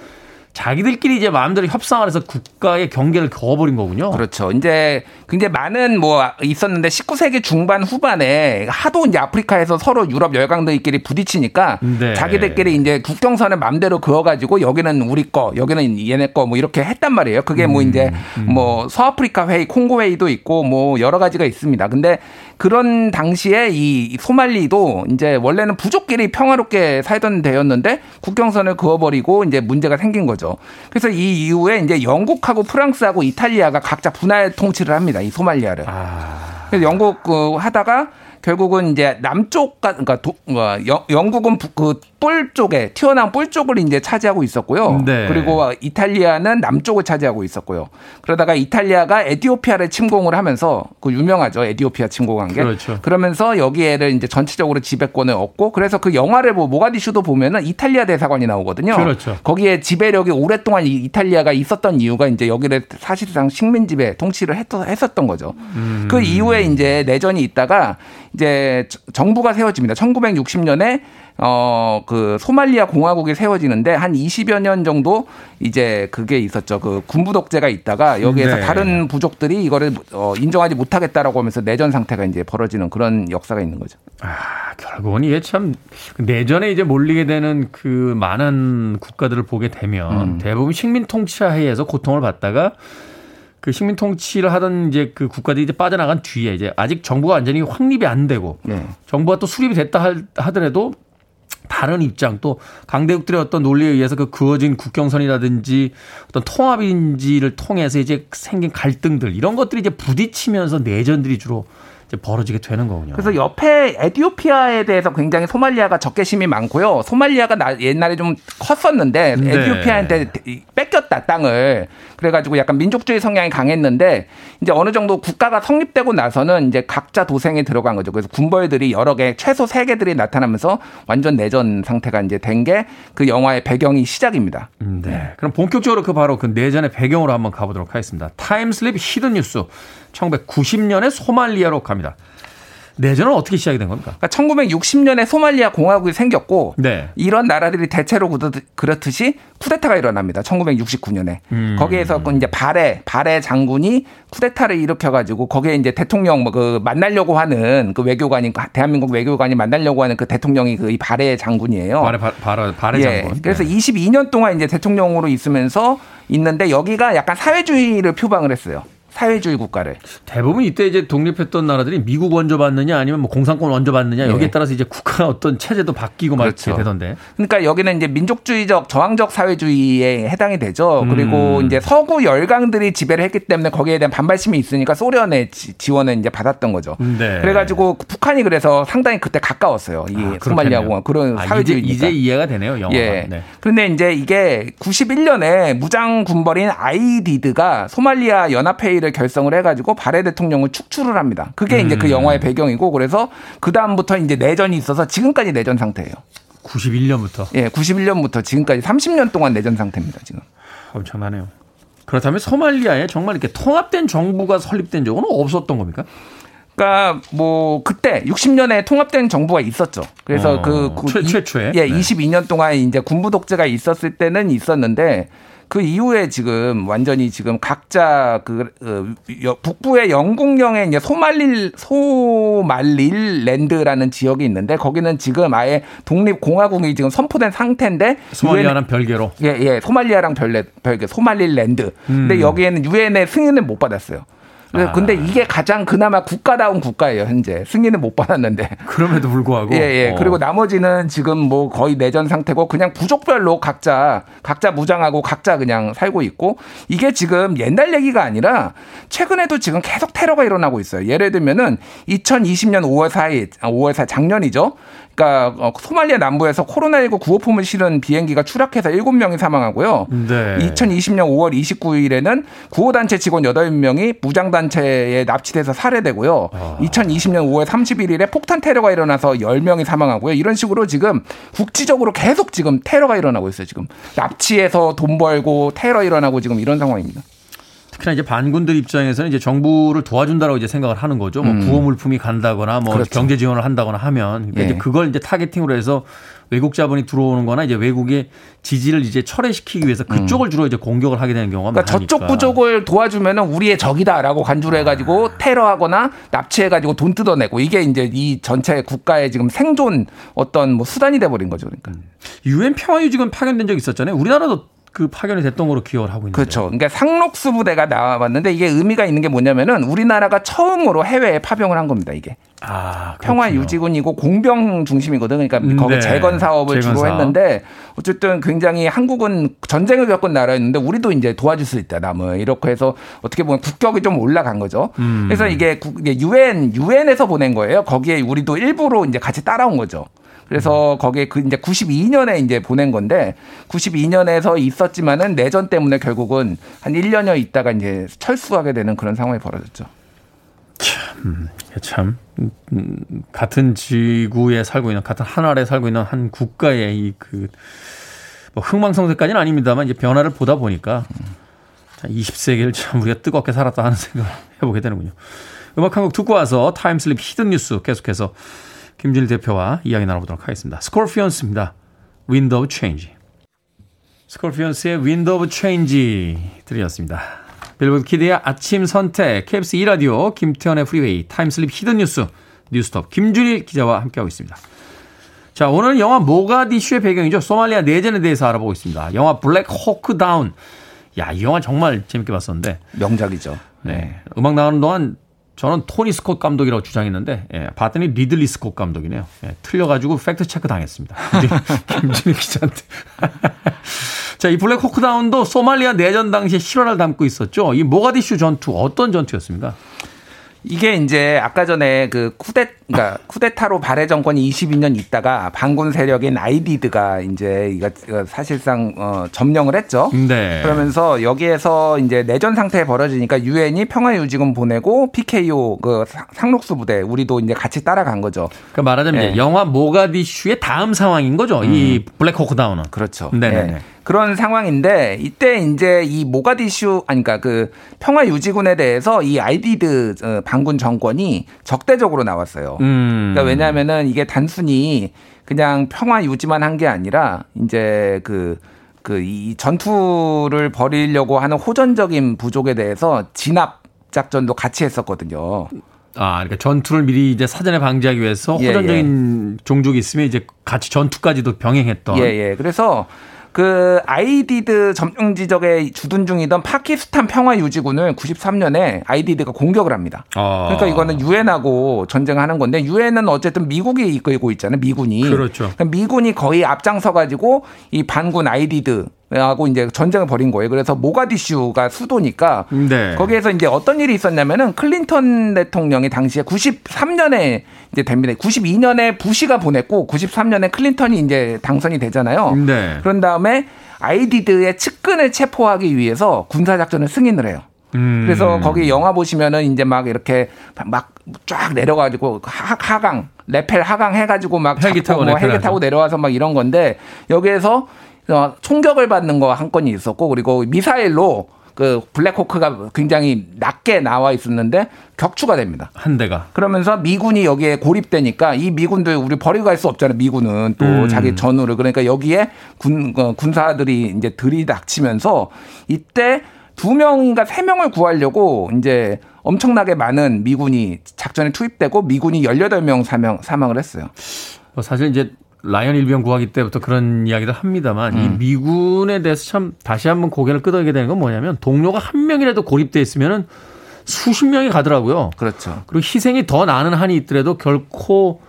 자기들끼리 이제 마음대로 협상을 해서 국가의 경계를 그어버린 거군요. 그렇죠. 이제 굉장히 많은 뭐 있었는데 19세기 중반 후반에 하도 이제 아프리카에서 서로 유럽 열강들끼리 부딪히니까 네. 자기들끼리 이제 국경선을 마음대로 그어가지고 여기는 우리 거, 여기는 얘네 거 뭐 이렇게 했단 말이에요. 그게 뭐 이제 뭐 서아프리카 회의, 콩고 회의도 있고 뭐 여러 가지가 있습니다. 근데 그런 당시에 이 소말리도 이제 원래는 부족끼리 평화롭게 살던 데였는데 국경선을 그어버리고 이제 문제가 생긴 거죠. 그래서 이 이후에 이제 영국하고 프랑스하고 이탈리아가 각자 분할 통치를 합니다. 이 소말리아를. 그래서 영국 하다가 결국은 이제 남쪽, 그러니까 영국은 그 뿔 쪽에 튀어나온 뿔 쪽을 이제 차지하고 있었고요. 네. 그리고 이탈리아는 남쪽을 차지하고 있었고요. 그러다가 이탈리아가 에티오피아를 침공을 하면서 그 유명하죠. 에티오피아 침공한 게. 그렇죠. 그러면서 여기에를 이제 전체적으로 지배권을 얻고 그래서 그 영화를 모가디슈도 보면은 이탈리아 대사관이 나오거든요. 그렇죠. 거기에 지배력이 오랫동안 이탈리아가 있었던 이유가 이제 여기를 사실상 식민지배 통치를 했었던 거죠. 그 이후에 이제 내전이 있다가 이제 정부가 세워집니다. 1960년에 그 소말리아 공화국이 세워지는데 한 20여 년 정도 이제 그게 있었죠. 그 군부 독재가 있다가 여기에서 네. 다른 부족들이 이거를 인정하지 못하겠다라고 하면서 내전 상태가 이제 벌어지는 그런 역사가 있는 거죠. 아, 결국은 이게 참 내전에 이제 몰리게 되는 그 많은 국가들을 보게 되면 대부분 식민 통치 하에서 고통을 받다가 그 식민 통치를 하던 이제 그 국가들이 이제 빠져나간 뒤에 이제 아직 정부가 완전히 확립이 안 되고 네. 정부가 또 수립이 됐다 하더라도 다른 입장 또 강대국들의 어떤 논리에 의해서 그 그어진 국경선이라든지 어떤 통합인지를 통해서 이제 생긴 갈등들 이런 것들이 이제 부딪히면서 내전들이 주로 벌어지게 되는 거군요. 그래서 옆에 에티오피아에 대해서 굉장히 소말리아가 적개심이 많고요. 소말리아가 옛날에 좀 컸었는데 네. 에티오피아한테 뺏겼다 땅을. 그래가지고 약간 민족주의 성향이 강했는데 이제 어느 정도 국가가 성립되고 나서는 이제 각자 도생에 들어간 거죠. 그래서 군벌들이 여러 개 최소 3개들이 나타나면서 완전 내전 상태가 이제 된 게 그 영화의 배경이 시작입니다. 네. 그럼 본격적으로 그 바로 그 내전의 배경으로 한번 가보도록 하겠습니다. 타임슬립 히든 뉴스. 1990년에 소말리아로 갑니다. 내전은 어떻게 시작이 된 겁니까? 그러니까 1960년에 소말리아 공화국이 생겼고 네. 이런 나라들이 대체로 그렇듯이 쿠데타가 일어납니다. 1969년에. 거기에서 이제 바레 장군이 쿠데타를 일으켜가지고 거기에 이제 대통령 그 만나려고 하는 그 외교관이 대한민국 외교관이 만나려고 하는 그 대통령이 그 이 바레 장군이에요. 바레 예. 장군. 그래서 네. 22년 동안 이제 대통령으로 있는데 여기가 약간 사회주의를 표방을 했어요. 사회주의 국가를. 대부분 이때 이제 독립했던 나라들이 미국 원조 받느냐 아니면 뭐 공산권 원조 받느냐 여기에 네. 따라서 이제 국가 어떤 체제도 바뀌고 그렇죠. 막 되던데. 그러니까 여기는 이제 민족주의적 저항적 사회주의에 해당이 되죠. 그리고 이제 서구 열강들이 지배를 했기 때문에 거기에 대한 반발심이 있으니까 소련의 지원을 이제 받았던 거죠. 네. 그래가지고 북한이 그래서 상당히 그때 가까웠어요. 이 소말리아 공화 그런 사회주의. 이제 이해가 되네요. 영어가. 예. 네. 그런데 이제 이게 91년에 무장 군벌인 아이디드가 소말리아 연합회의 를 결성을 해가지고 바레 대통령을 축출을 합니다. 그게 이제 그 영화의 배경이고 그래서 그 다음부터 이제 내전이 있어서 지금까지 내전 상태예요. 91년부터. 예, 91년부터 지금까지 30년 동안 내전 상태입니다. 지금. 엄청나네요. 그렇다면 소말리아에 정말 이렇게 통합된 정부가 설립된 적은 없었던 겁니까? 그러니까 뭐 그때 60년에 통합된 정부가 있었죠. 그래서 최초에. 예, 네. 22년 동안 이제 군부 독재가 있었을 때는 있었는데. 그 이후에 지금 완전히 지금 각자 그 북부의 영국령의 이제 소말리랜드라는 지역이 있는데 거기는 지금 아예 독립 공화국이 지금 선포된 상태인데 소말리아랑 별개로 소말리아랑 별개 소말리랜드. 근데 여기에는 유엔의 승인을 못 받았어요. 근데 이게 가장 그나마 국가다운 국가예요, 현재. 승리는 못 받았는데. 그럼에도 불구하고. 예. 그리고 나머지는 지금 뭐 거의 내전 상태고 그냥 부족별로 각자 무장하고 각자 그냥 살고 있고, 이게 지금 옛날 얘기가 아니라 최근에도 지금 계속 테러가 일어나고 있어요. 예를 들면은 2020년 5월 4일, 작년이죠. 그러니까 소말리아 남부에서 코로나19 구호품을 실은 비행기가 추락해서 7명이 사망하고요. 네. 2020년 5월 29일에는 구호단체 직원 8명이 무장단체에 납치돼서 살해되고요. 2020년 5월 31일에 폭탄 테러가 일어나서 10명이 사망하고요. 이런 식으로 지금 국지적으로 계속 지금 테러가 일어나고 있어요. 지금 납치해서 돈 벌고 테러 일어나고 지금 이런 상황입니다. 특히나 이제 반군들 입장에서는 이제 정부를 도와준다라고 이제 생각을 하는 거죠. 뭐 구호 물품이 간다거나 뭐 그렇죠. 경제 지원을 한다거나 하면 그러니까 이제 그걸 이제 타겟팅으로 해서 외국 자본이 들어오는거나 이제 외국의 지지를 이제 철회시키기 위해서 그쪽을 주로 이제 공격을 하게 되는 경우가 그러니까 많으니까. 저쪽 부족을 도와주면은 우리의 적이다라고 간주를 해가지고 테러하거나 납치해가지고 돈 뜯어내고 이게 이제 이 전체 국가의 지금 생존 어떤 뭐 수단이 돼버린 거죠, 그러니까. UN 평화유지군 파견된 적 있었잖아요. 우리나라도. 그 파견이 됐던 거로 기여를 하고 있는데. 그렇죠. 그러니까 상록수부대가 나왔는데 이게 의미가 있는 게 뭐냐면은 우리나라가 처음으로 해외에 파병을 한 겁니다, 이게. 평화 유지군이고 공병 중심이거든. 그러니까 거기 재건 사업을 주로 했는데 어쨌든 굉장히 한국은 전쟁을 겪은 나라였는데 우리도 이제 도와줄 수 있다, 남을. 이렇게 해서 어떻게 보면 국격이 좀 올라간 거죠. 그래서 이게 유엔에서 보낸 거예요. 거기에 우리도 일부로 이제 같이 따라온 거죠. 그래서 거기에 그 이제 92년에 이제 보낸 건데 92년에서 있었지만은 내전 때문에 결국은 한 1년여 있다가 이제 철수하게 되는 그런 상황이 벌어졌죠. 참 같은 지구에 살고 있는 같은 하늘에 살고 있는 한 국가의 이 그 뭐 흥망성쇠까지는 아닙니다만 이제 변화를 보다 보니까 20세기를 참 우리가 뜨겁게 살았다 하는 생각을 해보게 되는군요. 음악 한 곡 듣고 와서 타임슬립 히든 뉴스 계속해서. 김진일 대표와 이야기 나눠보도록 하겠습니다. 스콜피언스입니다. Wind of Change. 스콜피언스의 Wind of Change 들이었습니다. 빌보드 키드의 아침 선택, KBS 2 라디오, 김태현의 프리웨이, 타임슬립 히든 뉴스, 뉴스톱 김준일 기자와 함께하고 있습니다. 자, 오늘은 영화 모가디슈의 배경이죠. 소말리아 내전에 대해서 알아보고 있습니다. 영화 블랙 호크 다운. 야, 이 영화 정말 재밌게 봤었는데. 명작이죠. 네. 음악 나오는 동안 저는 토니 스콧 감독이라고 주장했는데 봤더니 리들리 스콧 감독이네요. 틀려가지고 팩트 체크 당했습니다. 김진일 기자한테. 자, 이 블랙 호크 다운도 소말리아 내전 당시에 실화를 담고 있었죠. 이 모가디슈 전투 어떤 전투였습니까? 이게 이제 아까 전에 그 쿠데타로 바레 정권이 22년 있다가 반군 세력인 아이디드가 이제 사실상 점령을 했죠. 네. 그러면서 여기에서 이제 내전 상태에 벌어지니까 유엔이 평화유지군 보내고 PKO 그 상록수 부대 우리도 이제 같이 따라간 거죠. 그러니까 말하자면 이제 영화 모가디슈의 다음 상황인 거죠. 이 블랙 호크 다운은. 그렇죠. 네. 그런 상황인데 이때 이제 이 모가디슈 그러니까 그 평화 유지군에 대해서 이 아이디드 반군 정권이 적대적으로 나왔어요. 그러니까 왜냐하면은 이게 단순히 그냥 평화 유지만 한 게 아니라 이제 이 전투를 벌이려고 하는 호전적인 부족에 대해서 진압 작전도 같이 했었거든요. 그러니까 전투를 미리 이제 사전에 방지하기 위해서 호전적인 종족이 있으면 이제 같이 전투까지도 병행했던. 예. 그래서 그 아이디드 점령 지역에 주둔 중이던 파키스탄 평화유지군을 93년에 아이디드가 공격을 합니다. 그러니까 이거는 유엔하고 전쟁하는 건데 유엔은 어쨌든 미국이 이끌고 있잖아요. 미군이. 그렇죠. 그러니까 미군이 거의 앞장서 가지고 이 반군 아이디드하고 이제 전쟁을 벌인 거예요. 그래서 모가디슈가 수도니까 거기에서 이제 어떤 일이 있었냐면은 클린턴 대통령이 당시에 93년에 이제 됩니다. 92년에 부시가 보냈고 93년에 클린턴이 이제 당선이 되잖아요. 그런 다음에 아이디드의 측근을 체포하기 위해서 군사 작전을 승인을 해요. 그래서 거기 영화 보시면은 이제 막 이렇게 막 쫙 내려가지고 하강, 레펠 하강 해가지고 막 헬기 타고 뭐 헬기 타고 내려와서 막 이런 건데 여기에서 총격을 받는 거 한 건이 있었고 그리고 미사일로 그 블랙호크가 굉장히 낮게 나와 있었는데 격추가 됩니다. 한 대가. 그러면서 미군이 여기에 고립되니까 이 미군들 우리 버리고 갈 수 없잖아요. 미군은 또 자기 전우를 그러니까 여기에 군사들이 이제 들이닥치면서 이때 2명인가 3명을 구하려고 이제 엄청나게 많은 미군이 작전에 투입되고 미군이 18명 사망을 했어요. 사실 이제 라이언 일병 구하기 때부터 그런 이야기를 합니다만 이 미군에 대해서 참 다시 한번 고개를 끄덕이게 되는 건 뭐냐면 동료가 한 명이라도 고립되어 있으면은 수십 명이 가더라고요. 그렇죠. 그리고 희생이 더 나는 한이 있더라도 결코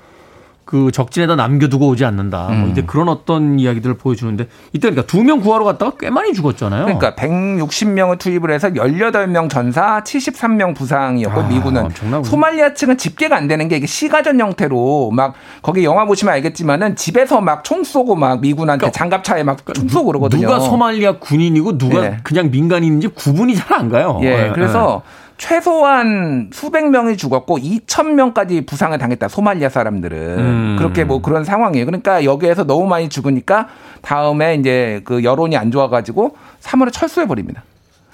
그 적진에다 남겨두고 오지 않는다. 뭐 이제 그런 어떤 이야기들을 보여주는데 이때 그러니까 2명 구하러 갔다가 꽤 많이 죽었잖아요. 그러니까 160명을 투입을 해서 18명 전사, 73명 부상이었고 미군은 엄청나군요. 소말리아 측은 집계가 안 되는 게 이게 시가전 형태로 막 거기 영화 보시면 알겠지만은 집에서 막 총 쏘고 막 미군한테 그러니까 장갑차에 막 총 쏘고 그러거든요. 누가 소말리아 군인이고 누가 예. 그냥 민간인인지 구분이 잘 안 가요. 예, 예. 그래서 예. 최소한 수백 명이 죽었고 2,000명까지 부상을 당했다. 소말리아 사람들은 그렇게 뭐 그런 상황이에요. 그러니까 여기에서 너무 많이 죽으니까 다음에 이제 그 여론이 안 좋아가지고 3월에 철수해 버립니다.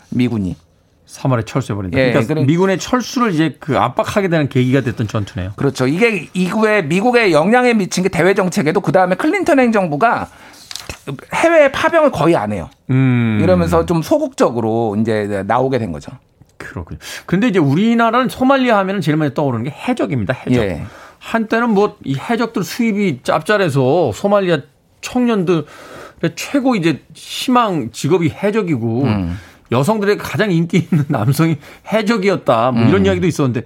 미군이 3월에 철수해 버린다. 예, 그러니까 미군의 철수를 이제 그 압박하게 되는 계기가 됐던 전투네요. 그렇죠. 이게 이후에 미국의 영향에 미친 게 대외 정책에도 그 다음에 클린턴 행정부가 해외 파병을 거의 안 해요. 이러면서 좀 소극적으로 이제 나오게 된 거죠. 그렇군요. 그런데 이제 우리나라는 소말리아 하면은 제일 많이 떠오르는 게 해적입니다. 해적. 예. 한때는 뭐 이 해적들 수입이 짭짤해서 소말리아 청년들의 최고 이제 희망 직업이 해적이고 여성들의 가장 인기 있는 남성이 해적이었다. 뭐 이런 이야기도 있었는데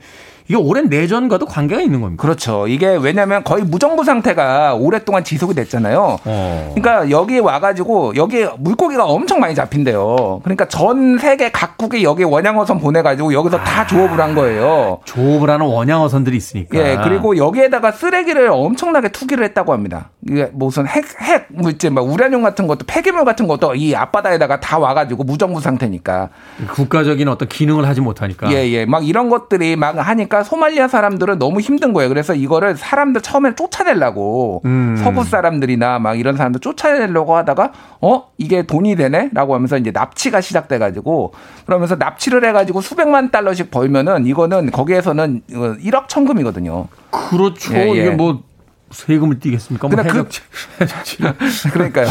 이게 오랜 내전과도 관계가 있는 겁니다. 그렇죠. 이게 왜냐하면 거의 무정부 상태가 오랫동안 지속이 됐잖아요. 그러니까 여기에 와가지고 여기에 물고기가 엄청 많이 잡힌대요. 그러니까 전 세계 각국이 여기에 원양어선 보내가지고 여기서 다 조업을 한 거예요. 조업을 하는 원양어선들이 있으니까. 예. 그리고 여기에다가 쓰레기를 엄청나게 투기를 했다고 합니다. 이게 무슨 핵 물질, 막 우라늄 같은 것도 폐기물 같은 것도 이 앞바다에다가 다 와가지고 무정부 상태니까. 국가적인 어떤 기능을 하지 못하니까. 예예. 막 이런 것들이 막 하니까. 소말리아 사람들은 너무 힘든 거예요. 그래서 이거를 사람들 처음에 쫓아내려고 서구 사람들이나 막 이런 사람들 쫓아내려고 하다가 이게 돈이 되네라고 하면서 이제 납치가 시작돼가지고 그러면서 납치를 해가지고 수백만 달러씩 벌면은 이거는 거기에서는 1억 천금이거든요. 그렇죠. 예, 예. 이게 뭐 세금을 떼겠습니까? 뭐 그러니까요.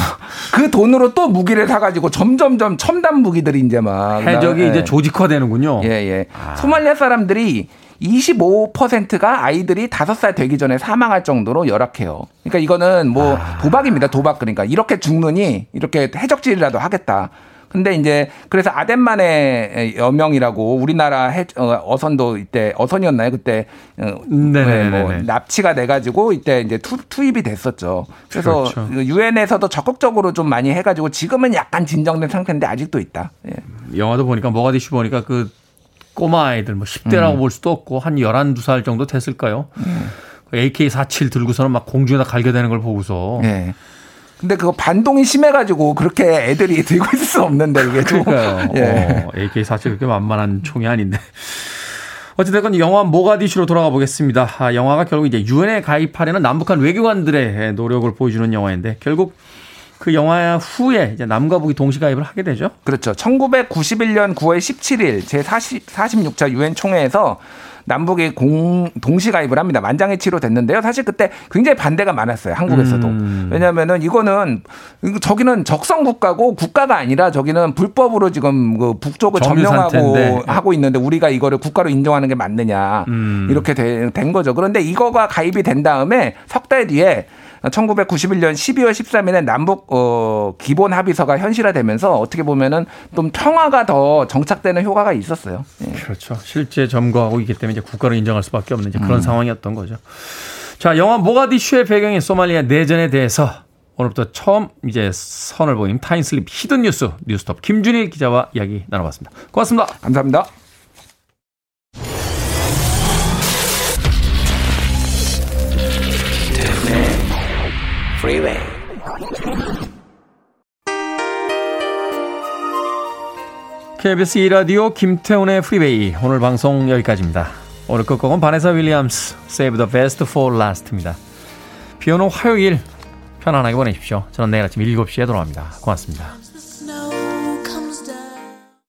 그 돈으로 또 무기를 사가지고 점점점 첨단 무기들이 이제 막 해적이 예. 이제 조직화되는군요. 예예. 아. 소말리아 사람들이 25%가 아이들이 5살 되기 전에 사망할 정도로 열악해요. 그러니까 이거는 뭐 도박입니다. 도박. 그러니까 이렇게 죽느니 이렇게 해적질이라도 하겠다. 근데 이제 그래서 아덴만의 여명이라고 우리나라 어선도 이때 어선이었나요? 그때 뭐 납치가 돼가지고 이때 이제 투입이 됐었죠. 그래서 유엔에서도 적극적으로 좀 많이 해가지고 지금은 약간 진정된 상태인데 아직도 있다. 예. 영화도 보니까 모가디슈 보니까 그 꼬마 아이들 뭐 10대라고 볼 수도 없고 한 11, 2살 정도 됐을까요? AK-47 들고서는 막 공중에다 갈겨대는 걸 보고서. 네. 근데 그거 반동이 심해가지고 그렇게 애들이 들고 있을 수 없는데 이게 좀. 그러니까요. 예. AK-47 그렇게 만만한 총이 아닌데. 어쨌든 영화 모가디슈로 돌아가 보겠습니다. 아, 영화가 결국 이제 유엔에 가입하려는 남북한 외교관들의 노력을 보여주는 영화인데 결국 그 영화 후에 이제 남과 북이 동시가입을 하게 되죠. 그렇죠. 1991년 9월 17일 제46차 유엔 총회에서 남북이 동시가입을 합니다. 만장일치로 됐는데요. 사실 그때 굉장히 반대가 많았어요. 한국에서도. 왜냐하면은 이거는 저기는 적성 국가고 국가가 아니라 저기는 불법으로 지금 그 북쪽을 점령하고 하고 있는데 우리가 이거를 국가로 인정하는 게 맞느냐 이렇게 된 거죠. 그런데 이거가 가입이 된 다음에 석 달 뒤에 1991년 12월 13일에 남북 기본 합의서가 현실화되면서 어떻게 보면은 좀 평화가 더 정착되는 효과가 있었어요. 예. 그렇죠. 실제 점거하고 있기 때문에 이제 국가로 인정할 수밖에 없는 이제 그런 상황이었던 거죠. 자, 영화 모가디슈의 배경인 소말리아 내전에 대해서 오늘부터 처음 이제 선을 보인 타임슬립 히든 뉴스톱 김준일 기자와 이야기 나눠봤습니다. 고맙습니다. 감사합니다. 프리웨이. KBS 2 라디오 김태훈의 프리웨이 오늘 방송 여기까지입니다. 오늘 끝곡은 바네사 윌리엄스 Save the Best for Last입니다. 비오는 화요일 편안하게 보내십시오. 저는 내일 아침 7시에 돌아옵니다. 고맙습니다.